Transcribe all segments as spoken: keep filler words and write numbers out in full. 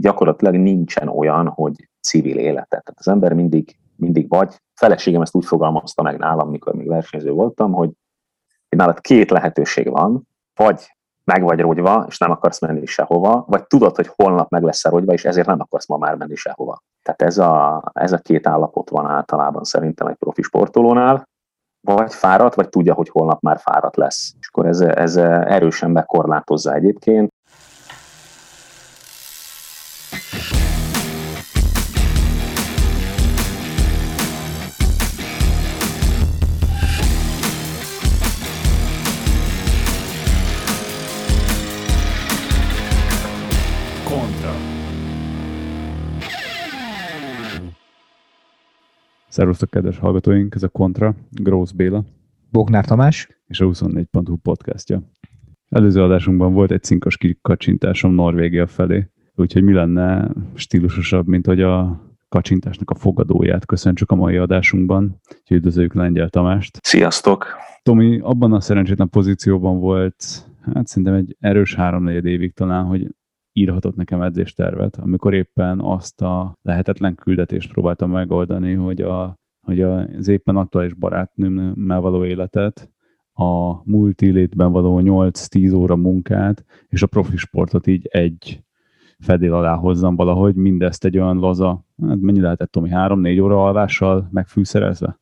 gyakorlatilag nincsen olyan, hogy civil életet. Tehát az ember mindig, mindig vagy. Feleségem ezt úgy fogalmazta meg nálam, mikor még versenyző voltam, hogy nálad két lehetőség van, vagy meg vagy rogyva, és nem akarsz menni sehova, vagy tudod, hogy holnap meg leszel rogyva, és ezért nem akarsz ma már menni sehova. Tehát ez a, ez a két állapot van általában szerintem egy profi sportolónál, vagy fáradt, vagy tudja, hogy holnap már fáradt lesz. És akkor ez, ez erősen bekorlátozza egyébként. Szervusztok, kedves hallgatóink! Ez a KONTRA, Grósz Béla, Bognár Tamás és a huszonnégy pont hu podcastja. Előző adásunkban volt egy cinkos kikacsintásom Norvégia felé, úgyhogy mi lenne stílusosabb, mint hogy a kacsintásnak a fogadóját köszöntsük a mai adásunkban. Úgyhogy üdvözöljük Lengyel Tamást! Sziasztok! Tomi abban a szerencsétlen pozícióban volt, hát szerintem egy erős háromnegyed évig talán, hogy írhatott nekem edzéstervet, amikor éppen azt a lehetetlen küldetést próbáltam megoldani, hogy, a, hogy az éppen aktuális barátnőmmel való életet, a multilétben való nyolc-tíz óra munkát, és a profi sportot így egy fedél alá hozzam valahogy, mindezt egy olyan laza, hát mennyi lehetett, Tomi, három-négy óra alvással megfűszerezve?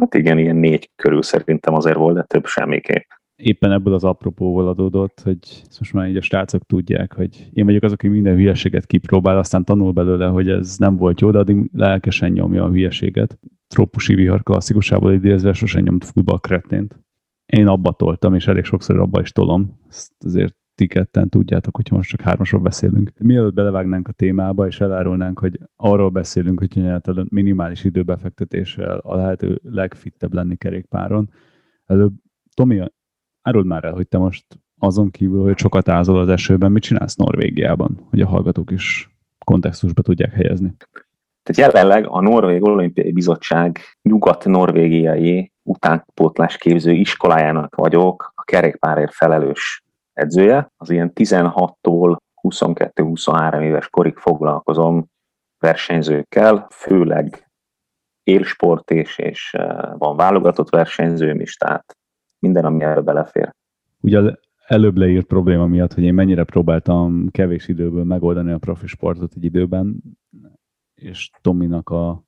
Hát igen, ilyen négy körül szerintem azért volt, de több semmiképp. Éppen ebből az apropóból adódott, hogy most már így a srácok tudják, hogy én vagyok az, aki minden hülyeséget kipróbál, aztán tanul belőle, hogy ez nem volt jó, de addig lelkesen nyomja a hülyeséget. Trópusi vihar klasszikusából idézve sosem nyomt futballkretént. Én abba toltam, és elég sokszor abba is tolom. Ezt azért ti ketten tudjátok, hogyha most csak hármasról beszélünk. Mielőtt belevágnánk a témába, és elárulnánk, hogy arról beszélünk, hogy minimális időbefektetéssel a lehető legfittebb lenni kerékpáron. Előbb, Tomi, áruld már el, hogy te most azon kívül, hogy sokat ázol az esőben, mit csinálsz Norvégiában, hogy a hallgatók is kontextusba tudják helyezni? Tehát jelenleg a Norvég Olimpiai Bizottság nyugat-norvégiai utánpótlásképző iskolájának vagyok a kerékpárért felelős edzője. Az ilyen tizenhattól huszonkettő-huszonhárom éves korig foglalkozom versenyzőkkel, főleg élsport is, és van válogatott versenyzőm is, tehát minden, ami erre belefér. Ugye az előbb leírt probléma miatt, hogy én mennyire próbáltam kevés időből megoldani a profi sportot egy időben, és Tominak a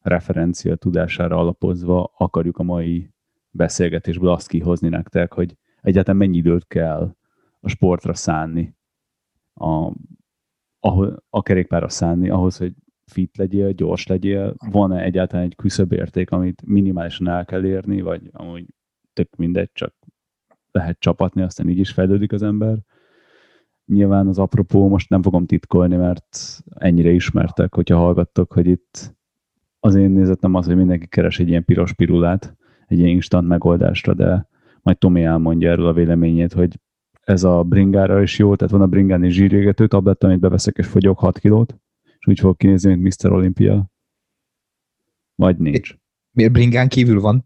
referencia tudására alapozva akarjuk a mai beszélgetésből azt kihozni nektek, hogy egyáltalán mennyi időt kell a sportra szánni, a, a, a kerékpárra szánni, ahhoz, hogy fit legyél, gyors legyél, van-e egyáltalán egy küszöbérték, amit minimálisan el kell érni, vagy amúgy tök mindegy, csak lehet csapatni, aztán így is fejlődik az ember. Nyilván az apropó most nem fogom titkolni, mert ennyire ismertek, hogyha hallgattok, hogy itt az én nézetem az, hogy mindenki keres egy ilyen piros pirulát, egy ilyen instant megoldásra, de majd Tomi elmondja erről a véleményét, hogy ez a bringára is jó, tehát van a bringán is zsírégető tabletta, amit beveszek és fogyok hat kilót, és úgy fogok kinézni, mint miszter Olympia. Vagy nincs. Miért bringán kívül van?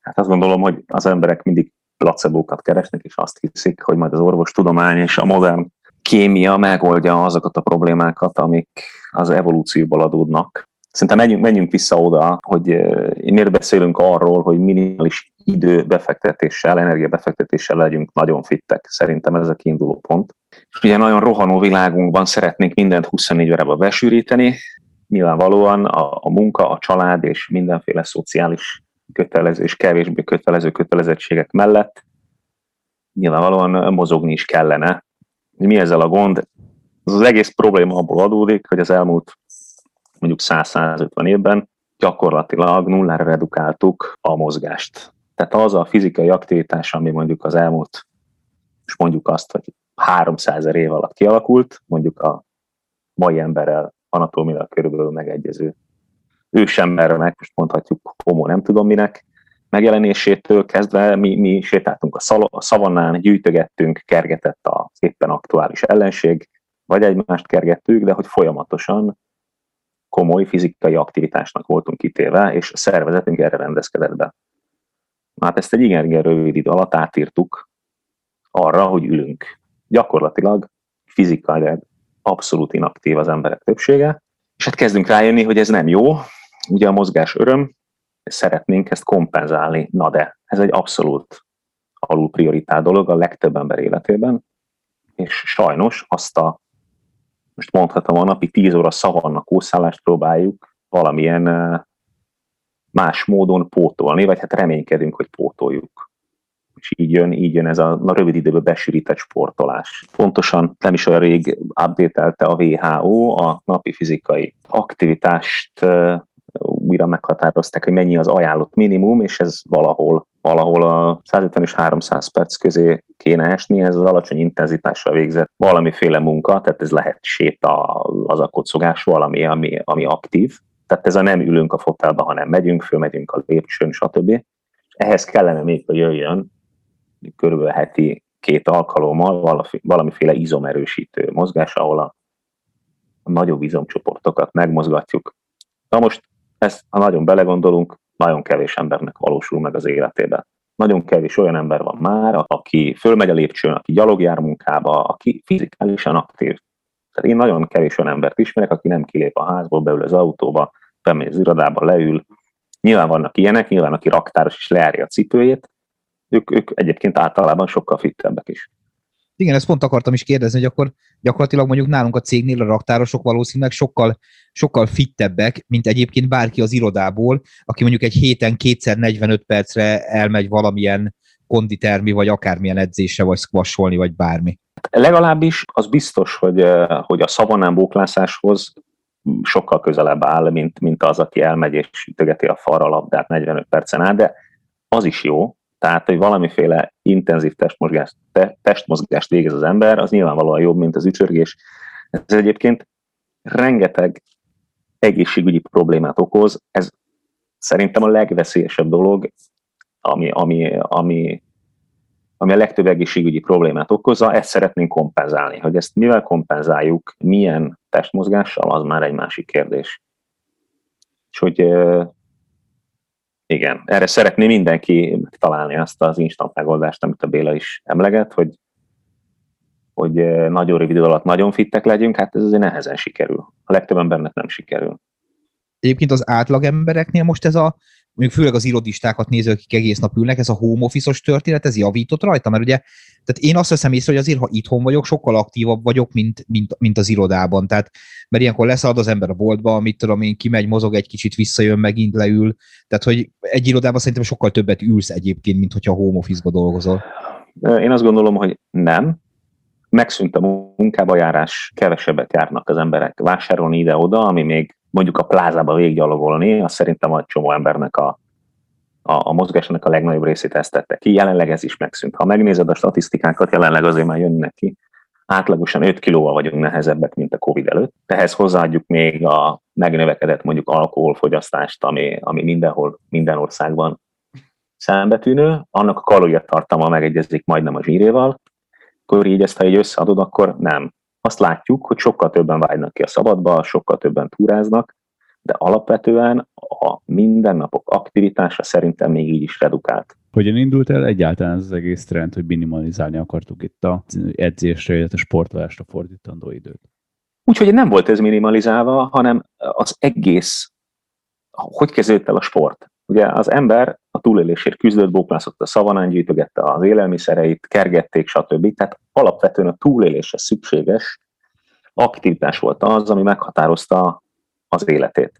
Hát azt gondolom, hogy az emberek mindig placebókat keresnek, és azt hiszik, hogy majd az orvostudomány és a modern kémia megoldja azokat a problémákat, amik az evolúcióból adódnak. Szerintem menjünk, menjünk vissza oda, hogy miért beszélünk arról, hogy minimális időbefektetéssel, energiabefektetéssel legyünk nagyon fittek. Szerintem ez a kiinduló pont. És ugye nagyon rohanó világunkban szeretnénk mindent huszonnégy órába besűríteni. Nyilvánvalóan a, a munka, a család és mindenféle szociális kötelező és kevésbé kötelező kötelezettségek mellett nyilvánvalóan mozogni is kellene. Mi ezzel a gond? Ez az egész probléma abból adódik, hogy az elmúlt mondjuk száz-százötven évben gyakorlatilag nullára redukáltuk a mozgást. Tehát az a fizikai aktivitás, ami mondjuk az elmúlt, és mondjuk azt, hogy háromszázezer év alatt kialakult, mondjuk a mai emberrel anatómiailag körülbelül megegyező ősemberre, meg most mondhatjuk homo nem tudom minek megjelenésétől kezdve mi, mi sétáltunk a, szal- a szavannán, gyűjtögettünk, kergetett az éppen aktuális ellenség, vagy egymást kergettük, de hogy folyamatosan komoly fizikai aktivitásnak voltunk kitéve, és a szervezetünk erre rendezkedett be. Hát ezt egy igen-igen rövid idő alatt átírtuk arra, hogy ülünk. Gyakorlatilag fizikai abszolút inaktív az emberek többsége, és hát kezdünk rájönni, hogy ez nem jó, ugye a mozgás öröm, szeretnénk ezt kompenzálni, na de ez egy abszolút alulprioritás dolog a legtöbb ember életében, és sajnos azt a, most mondhatom, a napi tíz óra szavanna kószállást próbáljuk valamilyen más módon pótolni, vagy hát reménykedünk, hogy pótoljuk. És így jön, így jön ez a rövid időben besűrített sportolás. Pontosan nem is olyan rég update-elte a dupla vé há ó a napi fizikai aktivitást, újra meghatározták, hogy mennyi az ajánlott minimum, és ez valahol, valahol a száz ötven és háromszáz perc közé kéne esni, ez az alacsony intenzitással végzett valamiféle munka, tehát ez lehet séta, az a kocogás, valami, ami, ami aktív. Tehát ez a nem ülünk a fotelba, hanem megyünk, fölmegyünk a lépcsőn, stb. Ehhez kellene még, hogy jöjjön körülbelül heti két alkalommal valamiféle izomerősítő mozgás, ahol a nagyobb izomcsoportokat megmozgatjuk. Na most ezt, ha nagyon belegondolunk, nagyon kevés embernek valósul meg az életében. Nagyon kevés olyan ember van már, aki fölmegy a lépcsőn, aki gyalogjár munkába, aki fizikálisan aktív. Tehát én nagyon kevés olyan embert ismerek, aki nem kilép a házból, beül az autóba, bemegy az irodába, leül. Nyilván vannak ilyenek, nyilván aki raktáros is leárja a cipőjét, ők, ők egyébként általában sokkal fittebbek is. Igen, ezt pont akartam is kérdezni, hogy akkor gyakorlatilag mondjuk nálunk a cégnél a raktárosok valószínűleg sokkal, sokkal fittebbek, mint egyébként bárki az irodából, aki mondjuk egy héten kétszer negyvenöt percre elmegy valamilyen konditermi, vagy akármilyen edzésre, vagy squasholni, vagy bármi. Legalábbis az biztos, hogy, hogy a szavannán bóklászáshoz sokkal közelebb áll, mint, mint az, aki elmegy és ütögeti a falra a labdát negyvenöt percen át, de az is jó. Tehát, hogy valamiféle intenzív testmozgást, te, testmozgást végez az ember, az nyilvánvalóan jobb, mint az ücsörgés. Ez egyébként rengeteg egészségügyi problémát okoz. Ez szerintem a legveszélyesebb dolog, ami, ami, ami, ami a legtöbb egészségügyi problémát okozza. Ezt szeretnénk kompenzálni. Hogy ezt mivel kompenzáljuk, milyen testmozgással, az már egy másik kérdés. És hogy... Igen, erre szeretné mindenki megtalálni azt az instant megoldást, amit a Béla is emleget, hogy, hogy nagyon rövid idő alatt nagyon fittek legyünk, hát ez azért nehezen sikerül. A legtöbb embernek nem sikerül. Egyébként az átlag embereknél most ez a, mondjuk főleg az irodistákat néző, akik egész nap ülnek, ez a home office-os történet, ez javított rajta? Mert ugye, tehát én azt veszem észre, hogy azért, ha itthon vagyok, sokkal aktívabb vagyok, mint, mint, mint az irodában. Tehát, mert ilyenkor leszalad az ember a boltba, amit tudom én, kimegy, mozog egy kicsit, visszajön, megint leül. Tehát, hogy egy irodában szerintem sokkal többet ülsz egyébként, mint hogyha home office-ba dolgozol. Én azt gondolom, hogy nem. Megszűnt a munkába járás, kevesebbet járnak az emberek vásárolni ide-oda, ami még mondjuk a plázába végiggyalogolni, az szerintem a csomó embernek a, a, a mozgásának a legnagyobb részét ezt tette ki. Jelenleg ez is megszűnt. Ha megnézed a statisztikákat, jelenleg azért már jönnek ki. Átlagosan öt kilóval vagyunk nehezebbek, mint a Covid előtt. Ehhez hozzáadjuk még a megnövekedett mondjuk alkoholfogyasztást, ami, ami mindenhol, minden országban számbetűnő. Annak a kalóriatartalma megegyezik majdnem a zsíréval. Akkor így ezt, ha így összeadod, akkor nem. Azt látjuk, hogy sokkal többen vágynak ki a szabadba, sokkal többen túráznak, de alapvetően a mindennapok aktivitása szerintem még így is redukált. Hogyan indult el egyáltalán ez az egész trend, hogy minimalizálni akartuk itt az edzésre, illetve sportolásra fordítandó időt? Úgyhogy nem volt ez minimalizálva, hanem az egész, hogy kezdődött el a sport? Ugye az ember a túlélésért küzdött, bóklászott a szavannán, gyűjtögette az élelmiszereit, kergették, stb. Tehát alapvetően a túléléshez szükséges aktivitás volt az, ami meghatározta az életét.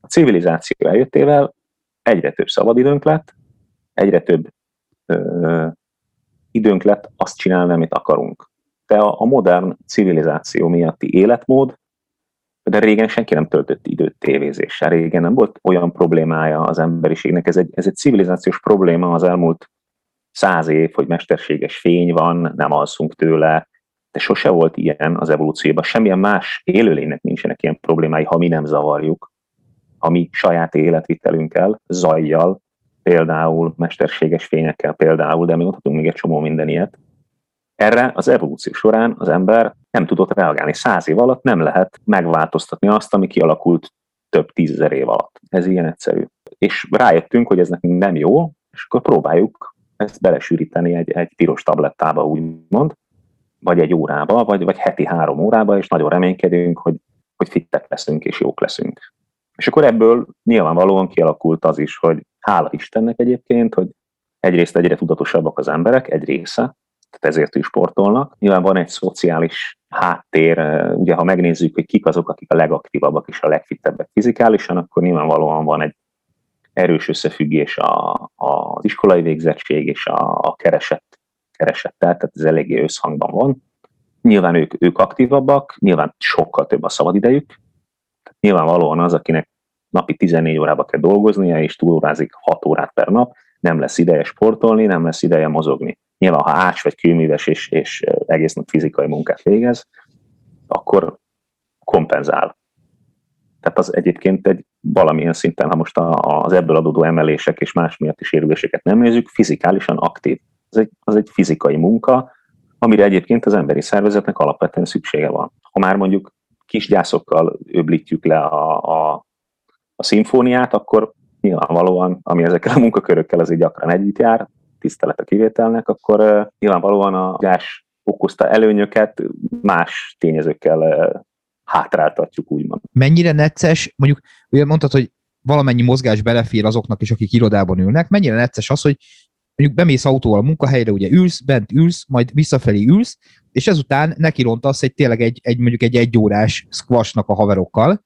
A civilizáció eljöttével egyre több szabadidőnk lett, egyre több ö, időnk lett azt csinálni, amit akarunk. De a, a modern civilizáció miatti életmód, de régen senki nem töltött időt tévézéssel, régen nem volt olyan problémája az emberiségnek, ez egy, ez egy civilizációs probléma az elmúlt száz év, hogy mesterséges fény van, nem alszunk tőle, de sose volt ilyen az evolúcióban, semmilyen más élőlénynek nincsenek ilyen problémái, ha mi nem zavarjuk, ha mi saját életvitelünkkel, zajjal, például mesterséges fényekkel például, de mi mondhatunk még egy csomó minden ilyet. Erre az evolúció során az ember nem tudott reagálni. Száz év alatt nem lehet megváltoztatni azt, ami kialakult több tízezer év alatt. Ez ilyen egyszerű. És rájöttünk, hogy ez nekünk nem jó, és akkor próbáljuk ezt belesűríteni egy, egy piros tablettába, úgymond. vagy egy órába, vagy, vagy heti három órába, és nagyon reménykedünk, hogy, hogy fittek leszünk, és jók leszünk. És akkor ebből nyilvánvalóan kialakult az is, hogy hála Istennek egyébként, hogy egyrészt egyre tudatosabbak az emberek, egy része, tehát ezért is sportolnak. Nyilván van egy szociális háttér, ugye ha megnézzük, hogy kik azok, akik a legaktívabbak és a legfittebbek fizikálisan, akkor nyilvánvalóan van egy erős összefüggés a, a, az iskolai végzettség és a, a keresett, keresettel, tehát ez eléggé összhangban van. Nyilván ők, ők aktívabbak, nyilván sokkal több a szabadidejük, tehát nyilvánvalóan az, akinek napi tizennégy órába kell dolgoznia, és túlórázik hat órát per nap, nem lesz ideje sportolni, nem lesz ideje mozogni. Nyilván, ha ács vagy kőműves és, és egész nap fizikai munkát végez, akkor kompenzál. Tehát az egyébként egy valamilyen szinten, ha most az ebből adódó emelések és más miatti sérüléseket nem nézzük, fizikálisan aktív. Az egy, az egy fizikai munka, amire egyébként az emberi szervezetnek alapvetően szüksége van. Ha már mondjuk kisgyászokkal öblítjük le a, a, a szimfóniát, akkor nyilvánvalóan, ami ezekkel a munkakörökkel azért gyakran együtt jár, tisztelet a kivételnek, akkor uh, nyilvánvalóan a gyás okozta előnyöket más tényezőkkel uh, hátráltatjuk, úgymond. Mennyire necces, mondjuk, ugye mondtad, hogy valamennyi mozgás belefér azoknak is, akik irodában ülnek, mennyire necces az, hogy mondjuk bemész autóval a munkahelyre, ugye ülsz, bent ülsz, majd visszafelé ülsz, és ezután nekirontasz egy tényleg egy, egy mondjuk egy egyórás squashnak a haverokkal,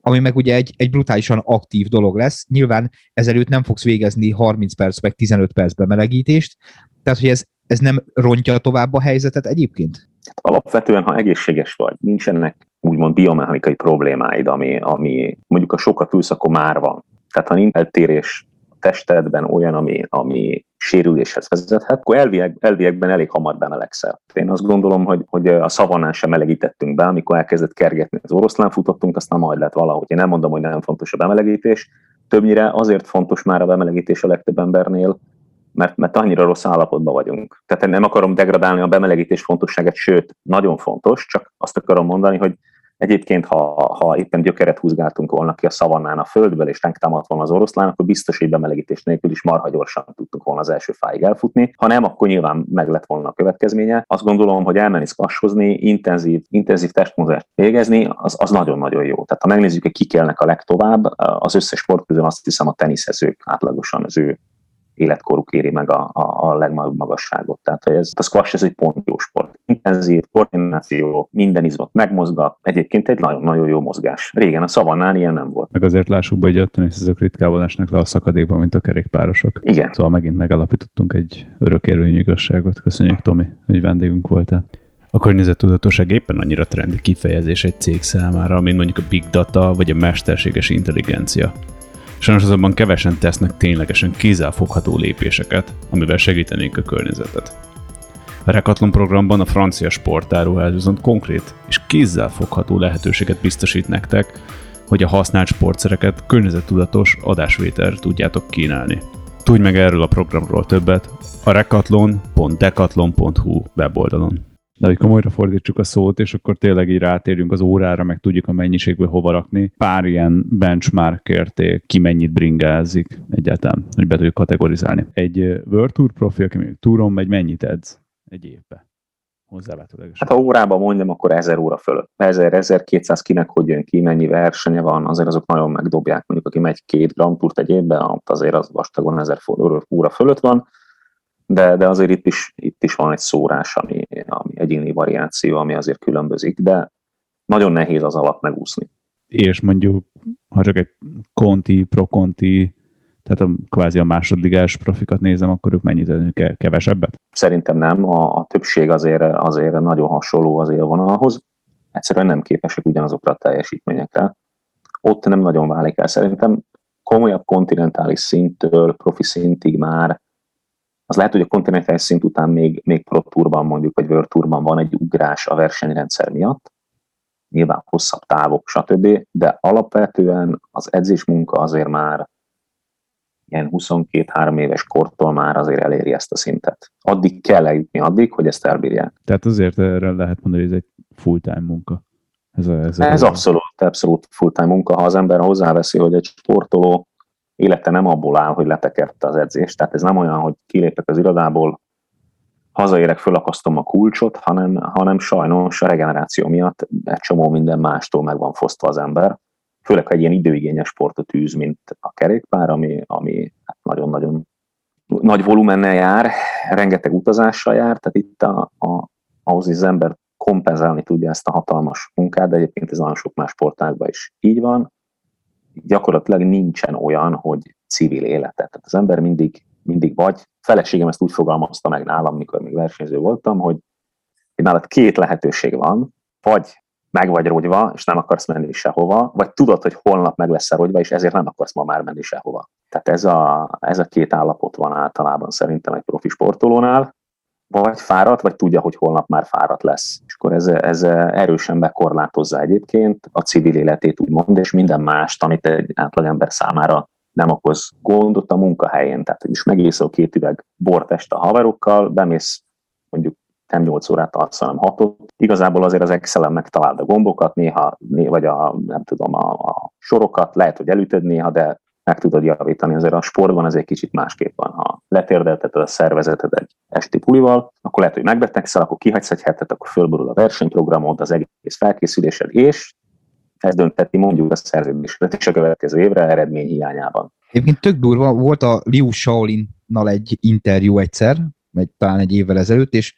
ami meg ugye egy, egy brutálisan aktív dolog lesz. Nyilván ezelőtt nem fogsz végezni harminc perc, meg tizenöt perc bemelegítést, tehát hogy ez, ez nem rontja tovább a helyzetet egyébként? Alapvetően, ha egészséges vagy, nincsenek úgymond biomechanikai problémáid, ami, ami mondjuk a sokat ülsz, akkor már van. Tehát ha nincs eltérés a testedben olyan, ami, ami sérüléshez vezethet, akkor elvileg, elvilegben elég hamar bemelegszel. Én azt gondolom, hogy, hogy a szavannán sem melegítettünk be, amikor elkezdett kergetni az oroszlán, futottunk, aztán majd lett valahogy. Én nem mondom, hogy nem fontos a bemelegítés. Többnyire azért fontos már a bemelegítés a legtöbb embernél, Mert, mert annyira rossz állapotban vagyunk. Tehát nem akarom degradálni a bemelegítés fontosságát, sőt, nagyon fontos, csak azt akarom mondani, hogy egyébként, ha, ha éppen gyökeret húzgáltunk volna ki a szavannán a földből, és ránk támadt volna az oroszlán, akkor biztos, hogy bemelegítés nélkül is marha gyorsan tudtunk volna az első fáig elfutni. Ha nem, akkor nyilván meg lett volna a következménye. Azt gondolom, hogy elmenni squashozni, intenzív, intenzív testmozgást végezni, az, az nagyon-nagyon jó. Tehát ha megnézzük, hogy kik élnek a legtovább, az összes sport közül azt hiszem a teniszezők átlagosan az ő életkoruk éri meg a, a, a legmagasabb magasságot. Tehát hogy ez, a squash ez egy pont jó sport. Intenzív, koordináció, minden izmot megmozgat. Egyébként egy nagyon-nagyon jó mozgás. Régen a szavannán ilyen nem volt. Meg azért lássuk be, hogy a teniszezők ritkában esnek le a szakadékban, mint a kerékpárosok. Igen. Szóval megint megalapítottunk egy örökérvényű igazságot. Köszönjük, Tomi, hogy vendégünk voltál. A környezettudatosság éppen annyira trendi kifejezés egy cég számára, mint mondjuk a big data vagy a mesterséges intelligencia. Sajnos azonban kevesen tesznek ténylegesen kézzelfogható lépéseket, amivel segítenénk a környezetet. A Recathlon programban a francia sportáruház viszont konkrét és kézzelfogható lehetőséget biztosít nektek, hogy a használt sportszereket környezettudatos adásvételre tudjátok kínálni. Tudj meg erről a programról többet a recathlon pont decathlon pont hu weboldalon. De hogy komolyra fordítsuk a szót, és akkor tényleg így rátérjünk az órára, meg tudjuk a mennyiségből hova rakni. Pár ilyen benchmark érték, ki mennyit bringázik egyáltalán, hogy be tudjuk kategorizálni. Egy World Tour profi, aki még túron megy, mennyit edz egy évbe? Hozzávetőlegesen. Hát ha órában mondjam, akkor ezer óra fölött. ezer-ezerkétszáz kinek hogy jön ki, mennyi versenye van, azért azok nagyon megdobják. Mondjuk, aki megy két Grand Tourt egy évben, azért az vastagon ezer óra fölött van. De, de azért itt is, itt is van egy szórás, ami, ami egyéni variáció, ami azért különbözik, de nagyon nehéz az alatt megúszni. És mondjuk, ha csak egy konti, pro-konti, tehát a, kvázi a másodligás profikat nézem, akkor ők mennyit adnak, kevesebbet? Szerintem nem, a, a többség azért, azért nagyon hasonló az élvonalhoz, egyszerűen nem képesek ugyanazokra a teljesítményekre. Ott nem nagyon válik el. Szerintem komolyabb kontinentális szinttől, profi szintig már az lehet, hogy a kontinentális szint után még, még Pro Tourban mondjuk, vagy World Tourban van egy ugrás a versenyrendszer miatt, nyilván hosszabb távok, stb., de alapvetően az edzésmunka azért már ilyen huszonkettő-három éves kortól már azért eléri ezt a szintet. Addig kell eljutni addig, hogy ezt elbírják. Tehát azért erre lehet mondani, hogy ez egy full-time munka. Ez, a, ez, a ez abszolút, abszolút full-time munka, ha az ember hozzáveszi, hogy egy sportoló élete nem abból áll, hogy letekerte az edzést, tehát ez nem olyan, hogy kilépek az irodából, hazaérek, fölakasztom a kulcsot, hanem, hanem sajnos a regeneráció miatt egy csomó minden mástól meg van fosztva az ember. Főleg, ha egy ilyen időigényes sportot űz, mint a kerékpár, ami, ami hát nagyon-nagyon nagy volumennel jár, rengeteg utazással jár, tehát itt a, a, ahhoz az ember kompenzálni tudja ezt a hatalmas munkát, de egyébként ez nagyon sok más sportágban is így van. Gyakorlatilag nincsen olyan, hogy civil életet. Tehát az ember mindig, mindig vagy. Feleségem ezt úgy fogalmazta meg nálam, mikor még versenyző voltam, hogy nálad két lehetőség van, vagy meg vagy rogyva, és nem akarsz menni sehova, vagy tudod, hogy holnap meg lesz rogyva, és ezért nem akarsz ma már menni sehova. Tehát ez a, ez a két állapot van általában szerintem egy profi sportolónál, vagy fáradt, vagy tudja, hogy holnap már fáradt lesz. És akkor ez, ez erősen bekorlátozza egyébként a civil életét, úgymond, és minden mást, amit egy átlagember számára nem okoz gondot a munkahelyén. Tehát is megészol két üveg bort este a haverokkal, bemész mondjuk nem nyolc órát alszol, hanem hatot. Igazából azért az Excel-en megtaláld a gombokat, néha, néha vagy a, nem tudom, a, a sorokat, lehet, hogy elütöd néha, de meg tudod javítani. Azért a sportban ez egy kicsit másképp van. Ha letérdelteted a szervezeted egy esti pulival, akkor lehet, hogy megbetegszel, akkor kihagysz egy hetet, akkor fölborul a versenyprogramod, az egész felkészülésed, és ez dönteti mondjuk a szerződésre és a következő évre eredmény hiányában. Egyébként tök durva, volt a Liu Shaolinnal egy interjú egyszer, vagy talán egy évvel ezelőtt, és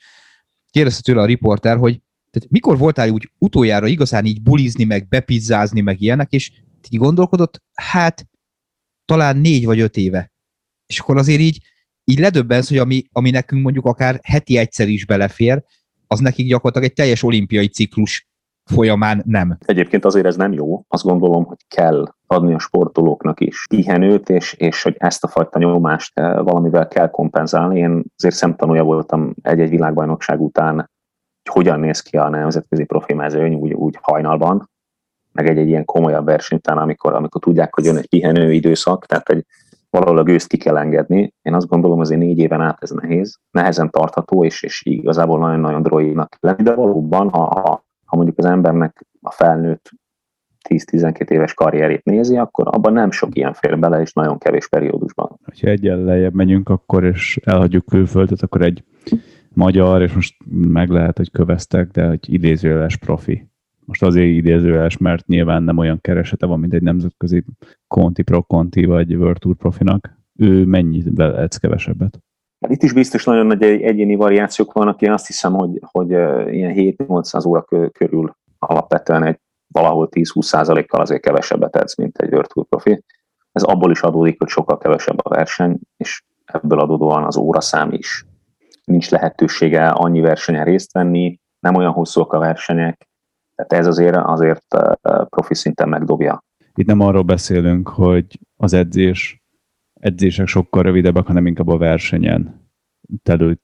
kérdezte tőle a riporter, hogy tehát mikor voltál úgy utoljára igazán így bulizni, meg bepizzázni, meg ilyenek, és így gondolkodott, hát talán négy vagy öt éve. És akkor azért így, így ledöbbensz, hogy ami, ami nekünk mondjuk akár heti egyszer is belefér, az nekik gyakorlatilag egy teljes olimpiai ciklus folyamán nem. Egyébként azért ez nem jó. Azt gondolom, hogy kell adni a sportolóknak is pihenőt, és, és hogy ezt a fajta nyomást valamivel kell kompenzálni. Én azért szemtanúja voltam egy-egy világbajnokság után, hogy hogyan néz ki a nemzetközi profimezőny úgy, úgy hajnalban, meg egy-egy ilyen komolyabb verseny után, amikor, amikor tudják, hogy jön egy pihenő időszak, tehát egy valahol a gőzt ki kell engedni. Én azt gondolom, azért négy éven át ez nehéz, nehezen tartható, és, és igazából nagyon-nagyon droidnak lenni, de valóban, ha, ha ha mondjuk az embernek a felnőtt tíz-tizenkét éves karrierét nézi, akkor abban nem sok ilyen fér bele, és nagyon kevés periódusban. Ha egyen lejjebb megyünk akkor, és elhagyjuk külföldet, akkor egy magyar, és most meg lehet, hogy köveztek, de egy idézőjeles profi. Most azért idézőjeles, mert nyilván nem olyan keresete van, mint egy nemzetközi konti, pro-konti vagy World Tour profinak. Ő mennyivel edz kevesebbet? Itt is biztos nagyon nagy egyéni variációk vannak, én azt hiszem, hogy, hogy ilyen hét-nyolcszáz óra körül alapvetően egy valahol tíz-húsz százalékkal azért kevesebbet edz, mint egy World Tour profi. Ez abból is adódik, hogy sokkal kevesebb a verseny, és ebből adódóan az óraszám is. Nincs lehetősége annyi versenyen részt venni, nem olyan hosszúak a versenyek, tehát ez azért, azért profi szinten megdobja. Itt nem arról beszélünk, hogy az edzés, edzések sokkal rövidebbek, hanem inkább a versenyen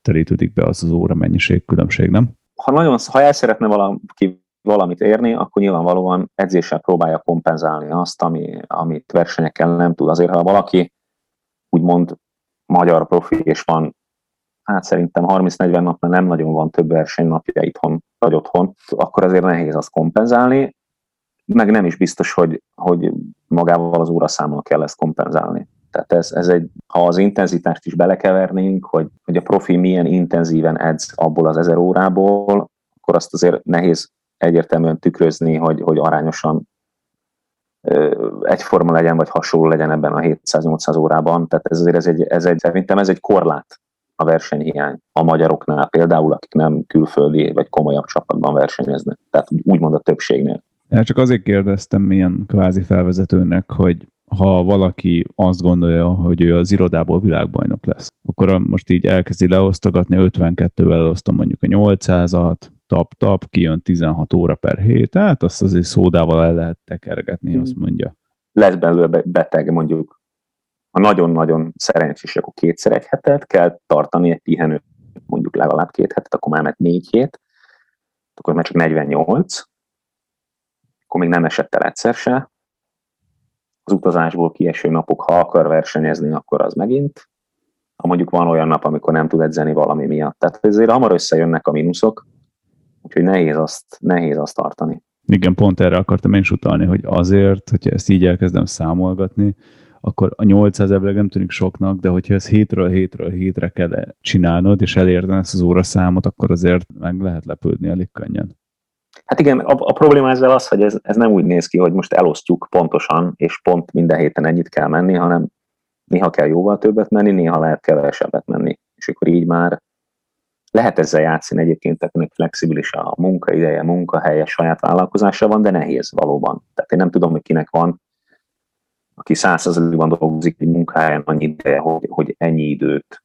telítődik be az az óra mennyiség különbség, nem? Ha nagyon, ha el szeretne valaki valamit érni, akkor nyilvánvalóan edzéssel próbálja kompenzálni azt, ami, amit versenyekkel nem tud. Azért, ha valaki úgymond magyar profi, és van, hát szerintem harminc-negyven napnál nem nagyon van több versenynapja itthon vagy otthon, akkor azért nehéz azt kompenzálni, meg nem is biztos, hogy, hogy magával az óraszámmal kell ezt kompenzálni. Tehát ez, ez egy, ha az intenzitást is belekevernénk, hogy, hogy a profi milyen intenzíven edz abból az ezer órából, akkor azt azért nehéz egyértelműen tükrözni, hogy, hogy arányosan ö, egyforma legyen, vagy hasonló legyen ebben a hétszáz-nyolcszáz órában. Tehát ez azért ez egy, ez egy, szerintem ez egy korlát a versenyhiány a magyaroknál, például akik nem külföldi, vagy komolyabb csapatban versenyeznek. Tehát úgymond a többségnél. Ja, csak azért kérdeztem ilyen kvázi felvezetőnek, hogy ha valaki azt gondolja, hogy ő az irodából világbajnok lesz, akkor most így elkezdi leosztogatni, ötvenkettővel elosztom mondjuk a nyolcszázat, tap-tap, kijön tizenhat óra per hét, hát azt azért szódával el lehet tekergetni, azt mondja. Lesz belőle beteg mondjuk, ha nagyon-nagyon szerencsés, akkor kétszer egy hetet kell tartani, egy pihenőt, mondjuk legalább két hetet, akkor már meg négy hét, akkor már csak negyvennyolc, akkor még nem esett el egyszer se. Az utazásból kieső napok, ha akar versenyezni, akkor az megint. Ha mondjuk van olyan nap, amikor nem tud edzeni valami miatt. Tehát ezért hamar összejönnek a mínuszok, úgyhogy nehéz azt, nehéz azt tartani. Igen, pont erre akartam én is utalni, hogy azért, hogyha ezt így elkezdem számolgatni, akkor a nyolcszáz ebből nem tűnik soknak, de hogyha ez hétről hétről hétre kell csinálnod, és elérni ezt az óraszámot, akkor azért meg lehet lepődni elég könnyen. Hát igen, a, a probléma ezzel az, hogy ez, ez nem úgy néz ki, hogy most elosztjuk pontosan, és pont minden héten ennyit kell menni, hanem néha kell jóval többet menni, néha lehet kevesebbet menni. És akkor így már lehet ezzel játszani egyébként, akinek flexibilis a munkaideje, munkahelye, saját vállalkozása van, de nehéz valóban. Tehát én nem tudom, hogy kinek van, aki száz százalékban dolgozik egy munkahelyen annyi ideje, hogy, hogy ennyi időt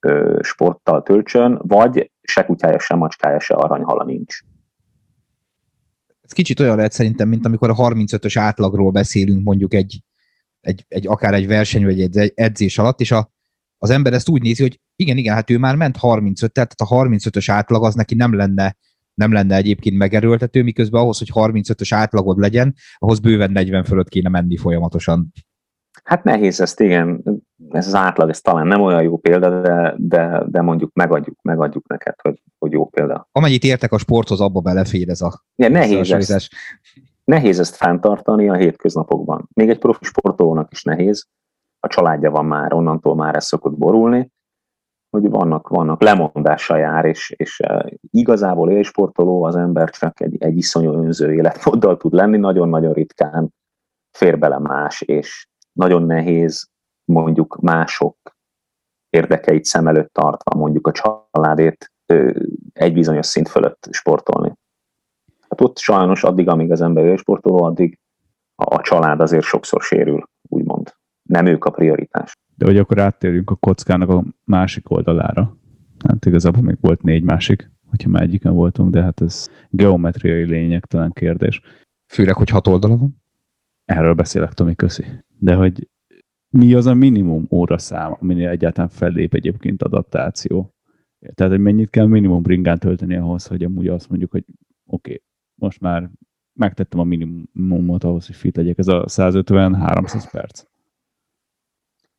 ö, sporttal töltsön, vagy se kutyája, se macskája, se aranyhala nincs. Ez kicsit olyan lehet szerintem, mint amikor a harmincötös átlagról beszélünk mondjuk egy, egy, egy akár egy verseny vagy egy edzés alatt, és a, az ember ezt úgy nézi, hogy igen, igen, hát ő már ment harmincöt, tehát a harmincötös átlag az neki nem lenne, nem lenne egyébként megerőltető, miközben ahhoz, hogy harmincötös átlagod legyen, ahhoz bőven negyven fölött kéne menni folyamatosan. Hát nehéz ezt, igen, ez az átlag, ez talán nem olyan jó példa, de, de, de mondjuk megadjuk, megadjuk neked, hogy, hogy jó példa. Amennyit értek a sporthoz, abba belefér ez a... Ja, nehéz, ezt, nehéz ezt fenntartani a hétköznapokban. Még egy profi sportolónak is nehéz, a családja van már, onnantól már ez szokott borulni, hogy vannak, vannak lemondása jár, és, és igazából élsportoló az ember csak egy, egy iszonyú önző életmóddal tud lenni, nagyon-nagyon ritkán fér bele más, és nagyon nehéz mondjuk mások érdekeit szem előtt tartva, mondjuk a családét egy bizonyos szint fölött sportolni. Hát ott sajnos addig, amíg az ember élsportoló, addig a család azért sokszor sérül, úgymond. Nem ők a prioritás. De hogy akkor áttérjünk a kockának a másik oldalára. Hát igazából még volt négy másik, hogyha már egyiken voltunk, de hát ez geometriai lényegtelen kérdés. Főleg, hogy hat oldala van? Erről beszélek, Tomi, köszi. De hogy mi az a minimum óraszám, aminél egyáltalán fellép egyébként adaptáció? Tehát, hogy mennyit kell minimum bringán tölteni ahhoz, hogy amúgy azt mondjuk, hogy oké, okay, most már megtettem a minimumot ahhoz, hogy fit legyek. Ez a száz ötven-háromszáz perc.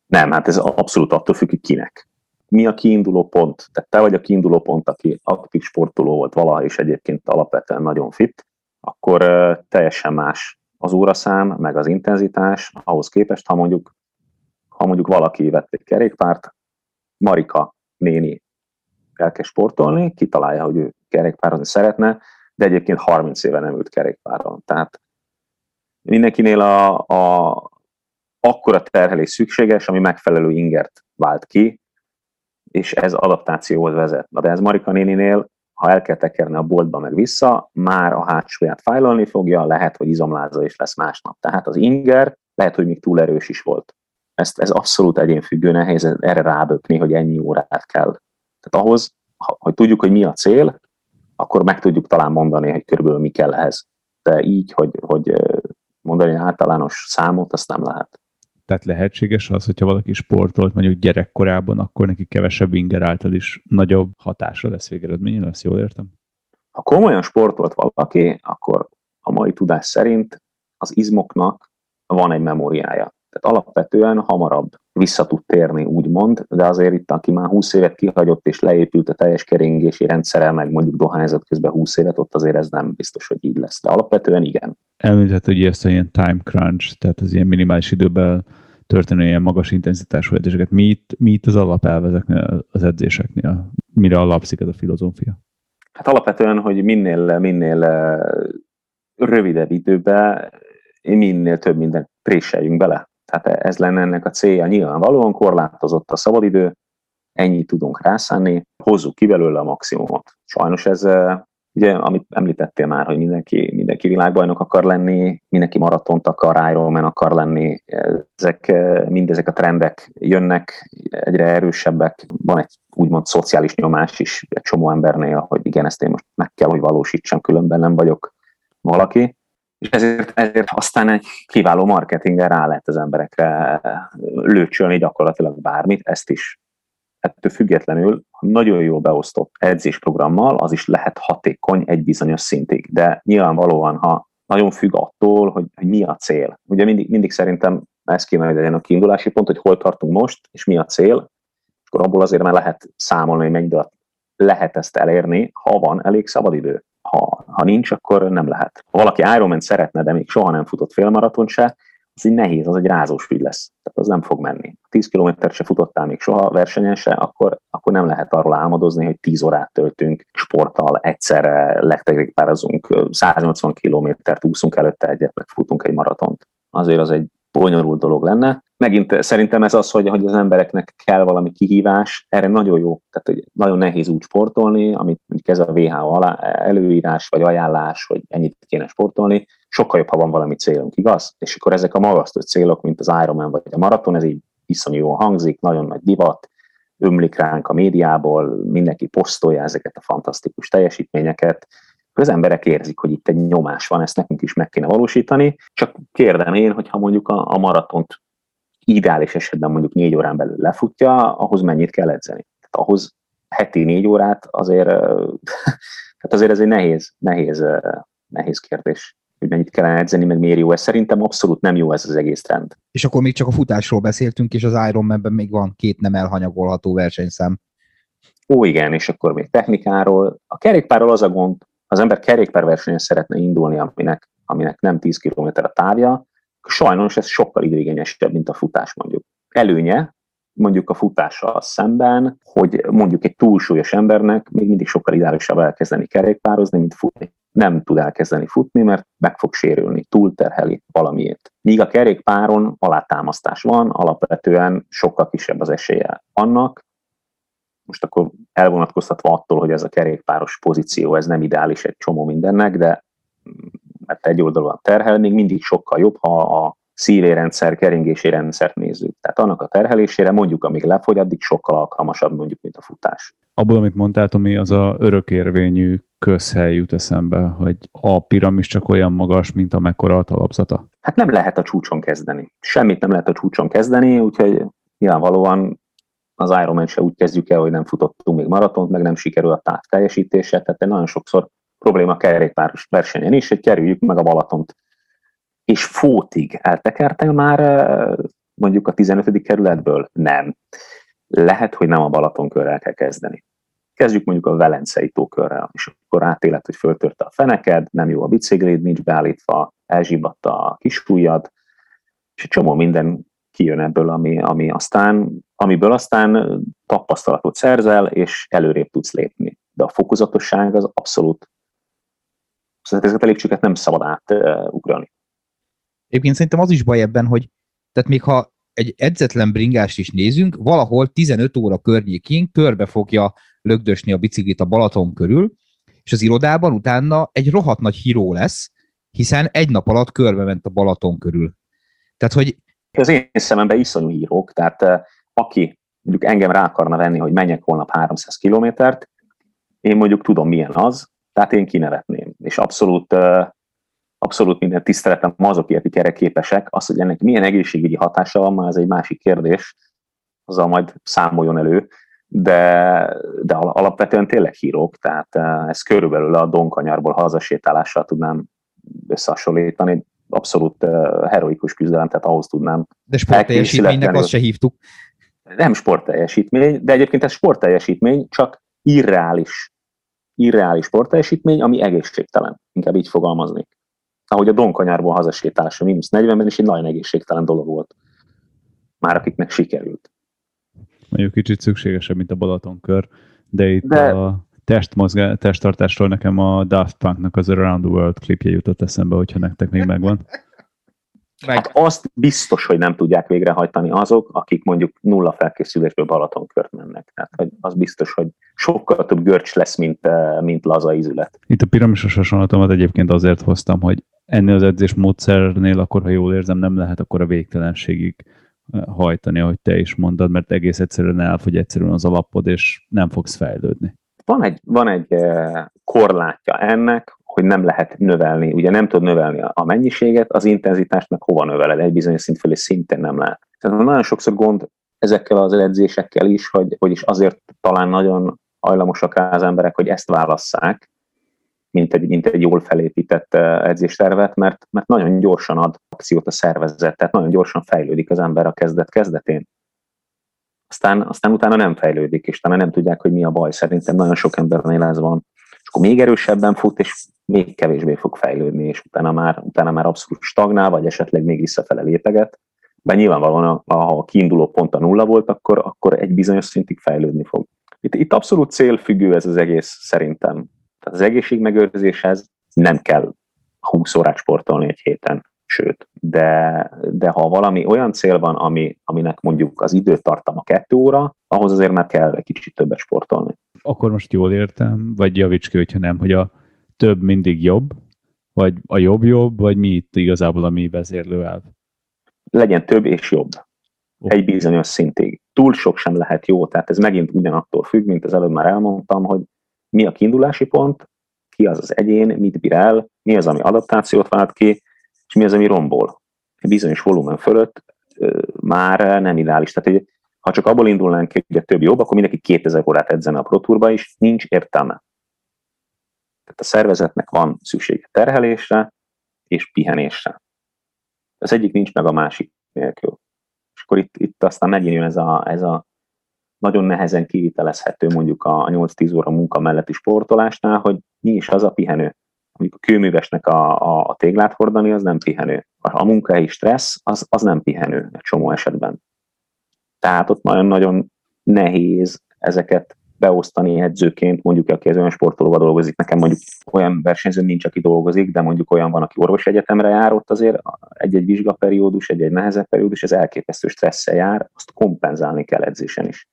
Nem, hát ez abszolút attól függ, hogy kinek. Mi a kiinduló pont? Tehát te vagy a kiinduló pont, aki aktív sportoló volt valaha, és egyébként alapvetően nagyon fit, akkor uh, teljesen más az óraszám, meg az intenzitás, ahhoz képest, ha mondjuk, ha mondjuk valaki vett egy kerékpárt, Marika néni elkezd sportolni, kitalálja, hogy ő kerékpározni szeretne, de egyébként harminc éve nem ült kerékpáron. Tehát mindenkinél a... a akkora terhelés szükséges, ami megfelelő ingert vált ki, és ez adaptációhoz vezet. De ez Marika néninél, ha el kell tekerni a boltba meg vissza, már a hátsóját fájlalni fogja, lehet, hogy izomláza is lesz másnap. Tehát az inger lehet, hogy még túl erős is volt. Ezt, ez abszolút egyénfüggő, nehéz erre rábökni, hogy ennyi órát kell. Tehát ahhoz, ha, hogy tudjuk, hogy mi a cél, akkor meg tudjuk talán mondani, hogy körülbelül mi kell ehhez. De így, hogy, hogy mondani általános számot, azt nem lehet. Tehát lehetséges az, hogyha valaki sportolt mondjuk gyerekkorában, akkor neki kevesebb inger által is nagyobb hatásra lesz végeredménye, lesz, jól értem? Ha komolyan sportolt valaki, akkor a mai tudás szerint az izmoknak van egy memóriája. Tehát alapvetően hamarabb vissza tud térni, úgymond, de azért itt, aki már húsz évet kihagyott és leépült a teljes keringési rendszerrel, meg mondjuk dohányzat közben húsz évet, ott azért ez nem biztos, hogy így lesz. De alapvetően igen. Elmondhat, hogy ezt ilyen time crunch, tehát az ilyen minimális időben történő ilyen magas intenzitású edzéseket. Mi itt, mi itt az alapelv ezeknél az edzéseknél? Mire alapszik ez a filozófia? Hát alapvetően, hogy minél, minél rövidebb időben, minél több mindent préseljünk bele. Tehát ez lenne ennek a célja. Nyilvánvalóan korlátozott a szabadidő, ennyit tudunk rászánni, hozzuk ki belőle a maximumot. Sajnos ez, ugye, amit említettél már, hogy mindenki, mindenki világbajnok akar lenni, mindenki maratont akar, Ironman akar lenni, ezek, mindezek a trendek jönnek, egyre erősebbek. Van egy úgymond szociális nyomás is egy csomó embernél, hogy igen, ezt én most meg kell, hogy valósítsam, különben nem vagyok valaki. És ezért, ezért aztán egy kiváló marketinggel rá lehet az emberekre lőcsölni gyakorlatilag bármit, ezt is. Ettől függetlenül nagyon jól beosztott edzésprogrammal az is lehet hatékony egy bizonyos szintig, de nyilvánvalóan, ha nagyon függ attól, hogy, hogy mi a cél. Ugye mindig, mindig szerintem ez kéne, hogy legyen a kiindulási pont, hogy hol tartunk most, és mi a cél, és akkor abból azért már lehet számolni, hogy mennyi lehet ezt elérni, ha van elég szabadidő. Ha, ha nincs, akkor nem lehet. Ha valaki Ironman szeretne, de még soha nem futott félmaraton se, ez így nehéz, az egy rázós ügy lesz. Tehát az nem fog menni. tíz kilométert se futottál még soha versenyen se, akkor, akkor nem lehet arról álmodozni, hogy tíz órát töltünk sporttal, egyszerre legterékpározunk, száznyolcvan kilométert úszunk előtte egyet, meg futunk egy maratont. Azért az egy bonyolult dolog lenne. Megint szerintem ez az, hogy, hogy az embereknek kell valami kihívás, erre nagyon jó, tehát hogy nagyon nehéz úgy sportolni, amit ez a dupla vé há o alá, előírás vagy ajánlás, hogy ennyit kéne sportolni, sokkal jobb, ha van valami célunk, igaz? És akkor ezek a magasztos célok, mint az Ironman vagy a maraton, ez így iszonyú jól hangzik, nagyon nagy divat, ömlik ránk a médiából, mindenki posztolja ezeket a fantasztikus teljesítményeket, az emberek érzik, hogy itt egy nyomás van, ezt nekünk is meg kéne valósítani, csak kérdem én, hogyha mondjuk a, a maratont ideális esetben mondjuk négy órán belül lefutja, ahhoz mennyit kell edzeni? Tehát ahhoz heti négy órát azért, tehát azért ez egy nehéz, nehéz, nehéz kérdés, hogy mennyit kellene edzeni, meg miért jó ez. Szerintem abszolút nem jó ez az egész trend. És akkor még csak a futásról beszéltünk, és az Ironmanben még van két nem elhanyagolható versenyszám. Ó, igen, és akkor még technikáról. A kerékpárról az a gond, az ember kerékpárversenyen szeretne indulni, aminek, aminek nem tíz kilométer a távja, sajnos ez sokkal időigényesebb, mint a futás mondjuk. Előnye mondjuk a futással szemben, hogy mondjuk egy túlsúlyos embernek még mindig sokkal ideálisabb elkezdeni kerékpározni, mint futni. Nem tud elkezdeni futni, mert meg fog sérülni, túlterheli valamiért. Míg a kerékpáron alátámasztás van, alapvetően sokkal kisebb az esélye annak, most akkor elvonatkoztatva attól, hogy ez a kerékpáros pozíció, ez nem ideális egy csomó mindennek, de mert egy oldalon terhel, még mindig sokkal jobb, ha a szívrendszer, keringési rendszert nézzük. Tehát annak a terhelésére mondjuk, amíg lefogy, addig sokkal alkalmasabb mondjuk, mint a futás. Abból, amit mondtál, Tomi, az a örökérvényű közhely jut eszembe, hogy a piramis csak olyan magas, mint amekkora a talapzata. Hát nem lehet a csúcson kezdeni. Semmit nem lehet a csúcson kezdeni, úgyhogy nyilvánvalóan az Ironman se úgy kezdjük el, hogy nem futottunk még maratont, meg nem sikerül a táv teljesítése, tehát nagyon sokszor probléma kerékpáros versenyen is, hogy kerüljük meg a Balatont. És fótig eltekerte már mondjuk a tizenötödik kerületből? Nem. Lehet, hogy nem a Balaton körrel kell kezdeni. Kezdjük mondjuk a Velencei-tó körrel, és akkor átéled, hogy föltörte a feneked, nem jó a biciklid, nincs beállítva, elzsibatta a kisujjad, és egy csomó minden kijön ebből, ami, ami aztán, amiből aztán tapasztalatot szerzel, és előrébb tudsz lépni. De a fokozatosság az abszolút, szóval ezeket a lépcsőket nem szabad átugrani. Egyébként szerintem az is baj ebben, hogy tehát még ha egy edzetlen bringást is nézünk, valahol tizenöt óra környékén körbe fogja lögdösni a biciklit a Balaton körül, és az irodában utána egy rohadt nagy híró lesz, hiszen egy nap alatt körbe ment a Balaton körül. Tehát, hogy az én szememben iszonyú hírók, tehát aki mondjuk engem rá akarna venni, hogy menjek holnap háromszáz kilométert, én mondjuk tudom, milyen az, tehát én kinevetném. És abszolút, abszolút minden tiszteletem azokért, akik erre képesek. Az, hogy ennek milyen egészségügyi hatása van, már ez egy másik kérdés, azzal majd számoljon elő, de, de alapvetően tényleg hírók, tehát ez körülbelül a Donkanyarból hazasétálással tudnám összehasonlítani. Abszolút heroikus küzdelem, tehát ahhoz tudnám. De sportteljesítménynek azt se hívtuk. Nem sportteljesítmény, de egyébként ez sportteljesítmény, csak irreális, irreális sportteljesítmény, ami egészségtelen. Inkább így fogalmaznék. Ahogy a Donkanyárból hazasétálása mínusz negyvenben is egy nagyon egészségtelen dolog volt. Már akiknek sikerült. Mondjuk kicsit szükségesebb, mint a Balatonkör, de itt de... a testmozgá- testtartásról nekem a Daft Punknak az Around the World klipje jutott eszembe, hogyha nektek még megvan. Hát azt biztos, hogy nem tudják végrehajtani azok, akik mondjuk nulla felkészülésből Balatonkört mennek. Tehát az biztos, hogy sokkal több görcs lesz, mint, mint laza ízület. Itt a piramisos hasonlatomat egyébként azért hoztam, hogy ennél az edzésmódszernél akkor, ha jól érzem, nem lehet akkor a végtelenségig hajtani, ahogy te is mondtad, mert egész egyszerűen elfogy egyszerűen az alapod, és nem fogsz fejlődni. Van egy, van egy korlátja ennek, hogy nem lehet növelni, ugye nem tud növelni a mennyiséget, az intenzitást meg hova növeled, egy bizonyos szint fölé szintén nem lehet. Tehát nagyon sokszor gond ezekkel az edzésekkel is, hogy, hogy is azért talán nagyon hajlamosak rá az emberek, hogy ezt válasszák, mint egy, mint egy jól felépített edzéstervet, mert, mert nagyon gyorsan ad akciót a szervezet, tehát nagyon gyorsan fejlődik az ember a kezdet-kezdetén. Aztán, aztán utána nem fejlődik, és talán nem tudják, hogy mi a baj. Szerintem nagyon sok embernél ez van. És akkor még erősebben fut, és még kevésbé fog fejlődni, és utána már, utána már abszolút stagnál, vagy esetleg még visszafele lépeget. Bár nyilvánvalóan, ha a kiinduló pont a nulla volt, akkor, akkor egy bizonyos szintig fejlődni fog. Itt, itt abszolút célfüggő ez az egész szerintem. Tehát az egészségmegőrzéshez nem kell húsz órát sportolni egy héten, sőt. De, de ha valami olyan cél van, ami, aminek mondjuk az időtartama kettő óra, ahhoz azért már kell egy kicsit többet sportolni. Akkor most jól értem, vagy javíts ki, hogyha nem, hogy a több mindig jobb, vagy a jobb-jobb, vagy mi itt igazából a mi vezérlő elv? Legyen több és jobb. Egy bizonyos szintig. Túl sok sem lehet jó, tehát ez megint ugyanattól függ, mint az előbb már elmondtam, hogy mi a kiindulási pont, ki az az egyén, mit bír el, mi az, ami adaptációt vált ki, és mi az, ami rombol. Bizonyos volumen fölött ö, már nem ideális. Tehát, hogy ha csak abból indulnánk ki, hogy több jobb, akkor mindenki kétezer órát edzene a Pro Tourba is, nincs értelme. Tehát a szervezetnek van szüksége terhelésre és pihenésre. Az egyik nincs meg a másik nélkül. És akkor itt, itt aztán megint jön ez a, ez a nagyon nehezen kivitelezhető mondjuk a nyolc-tíz óra munka melletti sportolásnál, hogy mi is az a pihenő. Mondjuk a kőművesnek a, a, a téglát hordani, az nem pihenő. A munkahelyi stressz, az, az nem pihenő egy csomó esetben. Tehát ott nagyon-nagyon nehéz ezeket beosztani edzőként, mondjuk aki az olyan sportolóval dolgozik, nekem mondjuk olyan versenyző nincs, aki dolgozik, de mondjuk olyan van, aki orvos egyetemre jár, ott azért egy-egy vizsgaperiódus, egy-egy nehezebb periódus, ez elképesztő stresszel jár, azt kompenzálni kell edzésen is.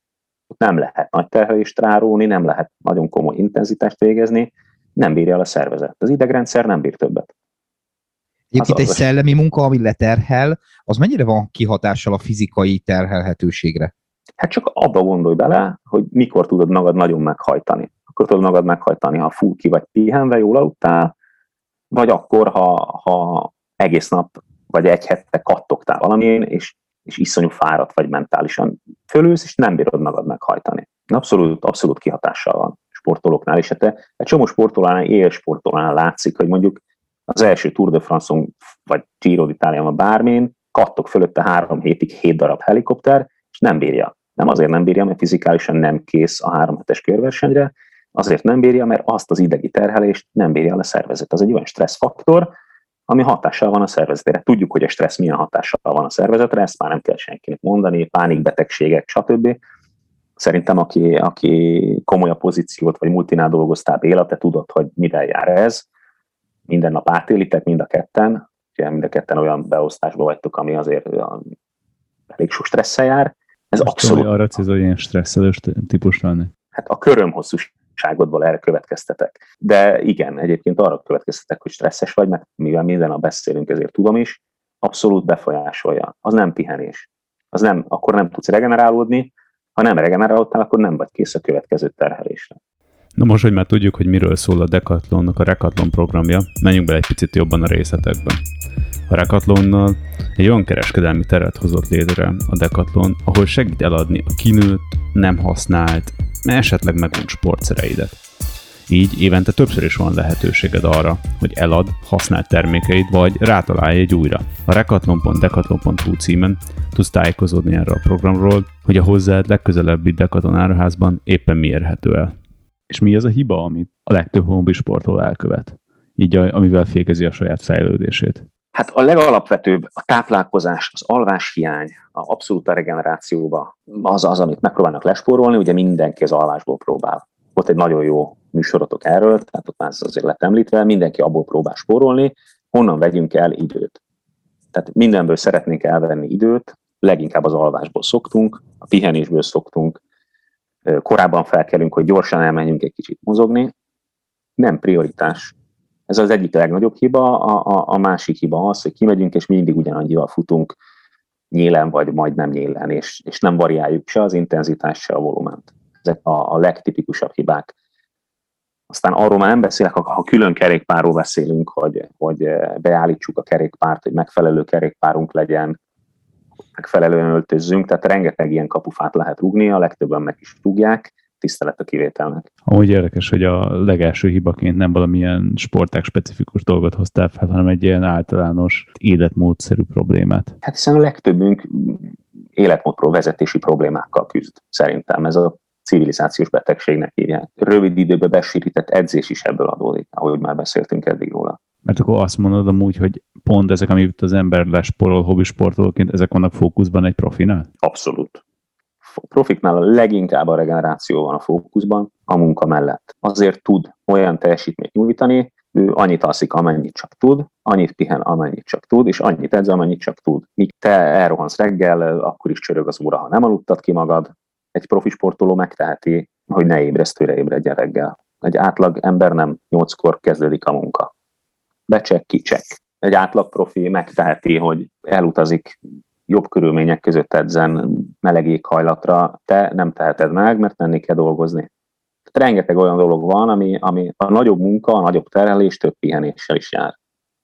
Nem lehet nagy terhelést ráróni, nem lehet nagyon komoly intenzitást végezni, nem bírja el a szervezet. Az idegrendszer nem bír többet. Egyébként egy szellemi munka, ami leterhel, az mennyire van kihatással a fizikai terhelhetőségre? Hát csak abba gondolj bele, hogy mikor tudod magad nagyon meghajtani. Akkor tudod magad meghajtani, ha fúj ki, vagy pihenve jól aludtál, vagy akkor, ha, ha egész nap, vagy egy hette kattogtál valamilyen, és, és iszonyú fáradt vagy mentálisan fölülsz, és nem bírod magad meghajtani. Abszolút, abszolút kihatással van sportolóknál, és hát egy csomó sportolónál, élsportolónál látszik, hogy mondjuk az első Tour de France-on, vagy Giro d'Italiában bármin, kattog fölötte három hétig hét darab helikopter, és nem bírja. Nem azért nem bírja, mert fizikálisan nem kész a három hetes körversenyre, azért nem bírja, mert azt az idegi terhelést nem bírja el a szervezet. Az egy olyan stresszfaktor, ami hatással van a szervezetre. Tudjuk, hogy a stressz milyen hatással van a szervezetre, ezt már nem kell senkinek mondani, pánikbetegségek, stb. Szerintem, aki, aki komoly a pozíciót, vagy multinál dolgoztál, Béla, te tudod, hogy mivel jár ez. Minden nap átélitek, mind a ketten. Ugye mind a ketten olyan beosztásban vagytok, ami azért elég sok stresszel jár. Ez most abszolút... Arra cíz, hogy ilyen stresszelős típus lenni. Hát a köröm hosszúságodból erre következtetek. De igen, egyébként arra következtetek, hogy stresszes vagy, mert mivel minden nap beszélünk, ezért tudom is, abszolút befolyásolja. Az nem pihenés. Az nem, akkor nem tudsz regenerálódni, ha nem regenerálódtál, akkor nem vagy kész a következő terhelésre. Na most, hogy már tudjuk, hogy miről szól a Decathlonnak a Recathlon programja, menjünk bele egy picit jobban a részletekbe. A Recathlonnal egy olyan kereskedelmi teret hozott létre a Decathlon, ahol segít eladni a kinőtt, nem használt, esetleg megújult sportszereidet. Így évente többször is van lehetőséged arra, hogy elad használt termékeid, vagy rátalálj egy újra. A recathlon pont decathlon pont hu címen tudsz tájékozódni erre a programról, hogy a hozzád legközelebbi Decathlon áruházban éppen mi érhető el. És mi az a hiba, amit a legtöbb hobbi sportoló elkövet? Így amivel fékezi a saját fejlődését. Hát a legalapvetőbb a táplálkozás, az alváshiány, a abszolút a regenerációba az az, amit megpróbálnak lespórolni, ugye mindenki az alvásból próbál. Volt egy nagyon jó műsorotok erről, tehát ott már azért lett említve, mindenki abból próbál spórolni, honnan vegyünk el időt. Tehát mindenből szeretnénk elvenni időt, leginkább az alvásból szoktunk, a pihenésből szoktunk, korábban felkelünk, hogy gyorsan elmenjünk egy kicsit mozogni. Nem prioritás. Ez az egyik legnagyobb hiba, a, a, a másik hiba az, hogy kimegyünk, és mindig ugyanannyival futunk nyélen, vagy majdnem nyélen, és, és nem variáljuk se az intenzitást, se a volument. Ezek a, a legtipikusabb hibák. Aztán arról már nem beszélek, ha külön kerékpárról beszélünk, hogy, hogy beállítsuk a kerékpárt, hogy megfelelő kerékpárunk legyen, megfelelően öltözzünk, tehát rengeteg ilyen kapufát lehet rúgni, a legtöbben meg is rúgják, tisztelet a kivételnek. Amúgy érdekes, hogy a legelső hibaként nem valamilyen sportág specifikus dolgot hoztál fel, hanem egy ilyen általános életmódszerű problémát. Hát hiszen a legtöbbünk életmódról vezetési problémákkal küzd, szerintem. Ez a civilizációs betegségnek hívják. Rövid időben besűrített edzés is ebből adódik, ahogy már beszéltünk eddig róla. Mert akkor azt mondod amúgy, hogy pont ezek, amit az ember lesporol hobbisportolóként, ezek vannak fókuszban egy profinál? Abszolút. A profiknál a leginkább a regeneráció van a fókuszban, a munka mellett. Azért tud olyan teljesítményt nyújtani, ő annyit alszik, amennyit csak tud, annyit pihen, amennyit csak tud, és annyit edz, amennyit csak tud. Míg te elrohansz reggel, akkor is csörög az óra, ha nem aludtad ki magad. Egy profi sportoló megteheti, hogy ne ébresztőre ébredjen reggel. Egy átlag ember nem, nyolckor kezdődik a munka. Becsek, kicsek. Egy átlag profi megteheti, hogy elutazik, jobb körülmények között edzen, meleg éghajlatra, te nem teheted meg, mert lenni kell dolgozni. Rengeteg olyan dolog van, ami, ami a nagyobb munka, a nagyobb terhelés több pihenéssel is jár.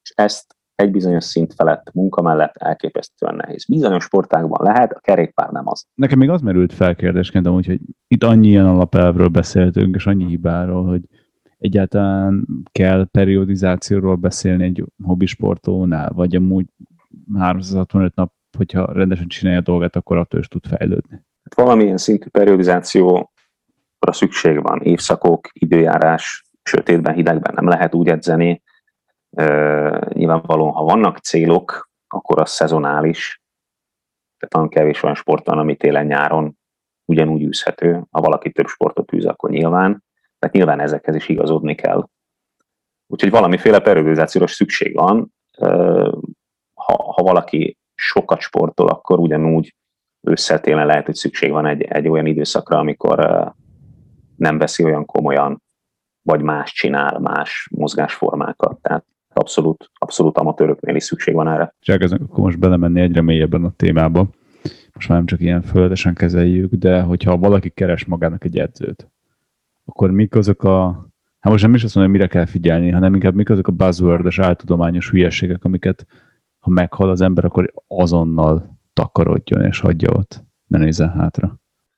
És ezt egy bizonyos szint felett, munka mellett elképesztően nehéz. Bizonyos sportágban lehet, a kerékpár nem az. Nekem még az merült fel kérdésként, amúgy, hogy itt annyi ilyen alapelvről beszéltünk, és annyi hibáról, hogy egyáltalán kell periodizációról beszélni egy hobbisportónál, vagy amúgy háromszázhatvanöt nap, hogyha rendesen csinálja a dolgát, akkor attól is tud fejlődni. Valamilyen szintű periodizációra szükség van. Évszakok, időjárás, sötétben, hidegben nem lehet úgy edzeni. Uh, nyilvánvalóan, ha vannak célok, akkor az szezonális. Tehát nagyon kevés olyan sport van, ami télen-nyáron ugyanúgy űzhető. Ha valaki több sportot űz, akkor nyilván. Tehát nyilván ezekhez is igazodni kell. Úgyhogy valamiféle periodizációra szükség van. Uh, ha, ha valaki sokat sportol, akkor ugyanúgy összetélen lehet, hogy szükség van egy, egy olyan időszakra, amikor uh, nem veszi olyan komolyan, vagy más csinál, más mozgásformákat. Tehát abszolút, abszolút amatőröknél is szükség van erre. És elkezdünk akkor most belemenni egyre mélyebben a témába. Most már nem csak ilyen földesen kezeljük, de hogyha valaki keres magának egy edzőt, akkor mik azok a... Hát most nem is azt mondom, hogy mire kell figyelni, hanem inkább mik azok a buzzword-es áltudományos hülyeségek, amiket ha meghal az ember, akkor azonnal takarodjon és hagyja ott. Ne nézzen hátra.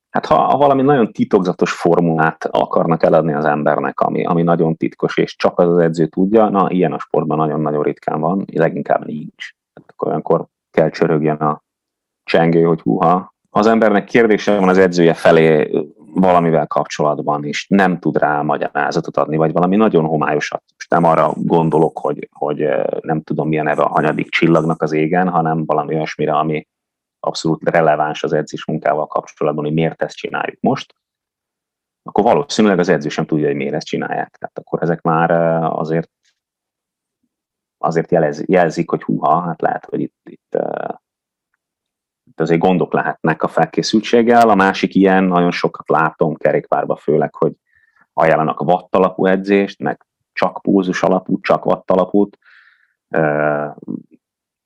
Hát ha valami nagyon titokzatos formulát akarnak eladni az embernek, ami, ami nagyon titkos, és csak az az edző tudja, na, ilyen a sportban nagyon-nagyon ritkán van, leginkább nincs. Tehát akkor olyankor kell csörögjön a csengő, hogy húha. Az embernek kérdése van az edzője felé valamivel kapcsolatban, és nem tud rá magyarázatot adni, vagy valami nagyon homályosat. Most nem arra gondolok, hogy, hogy nem tudom, milyen neve a hanyadik csillagnak az égen, hanem valami olyasmire, ami abszolút releváns az edzés munkával kapcsolatban, hogy miért ezt csináljuk most, akkor valószínűleg az edző sem tudja, hogy miért ezt csinálják. Tehát akkor ezek már azért, azért jelez, jelzik, hogy húha, hát lehet, hogy itt, itt, itt azért gondok lehetnek a felkészültséggel. A másik ilyen, nagyon sokat látom kerékpárban főleg, hogy ajánlanak watt alapú edzést, meg csak pulzus alapú, csak watt alapút.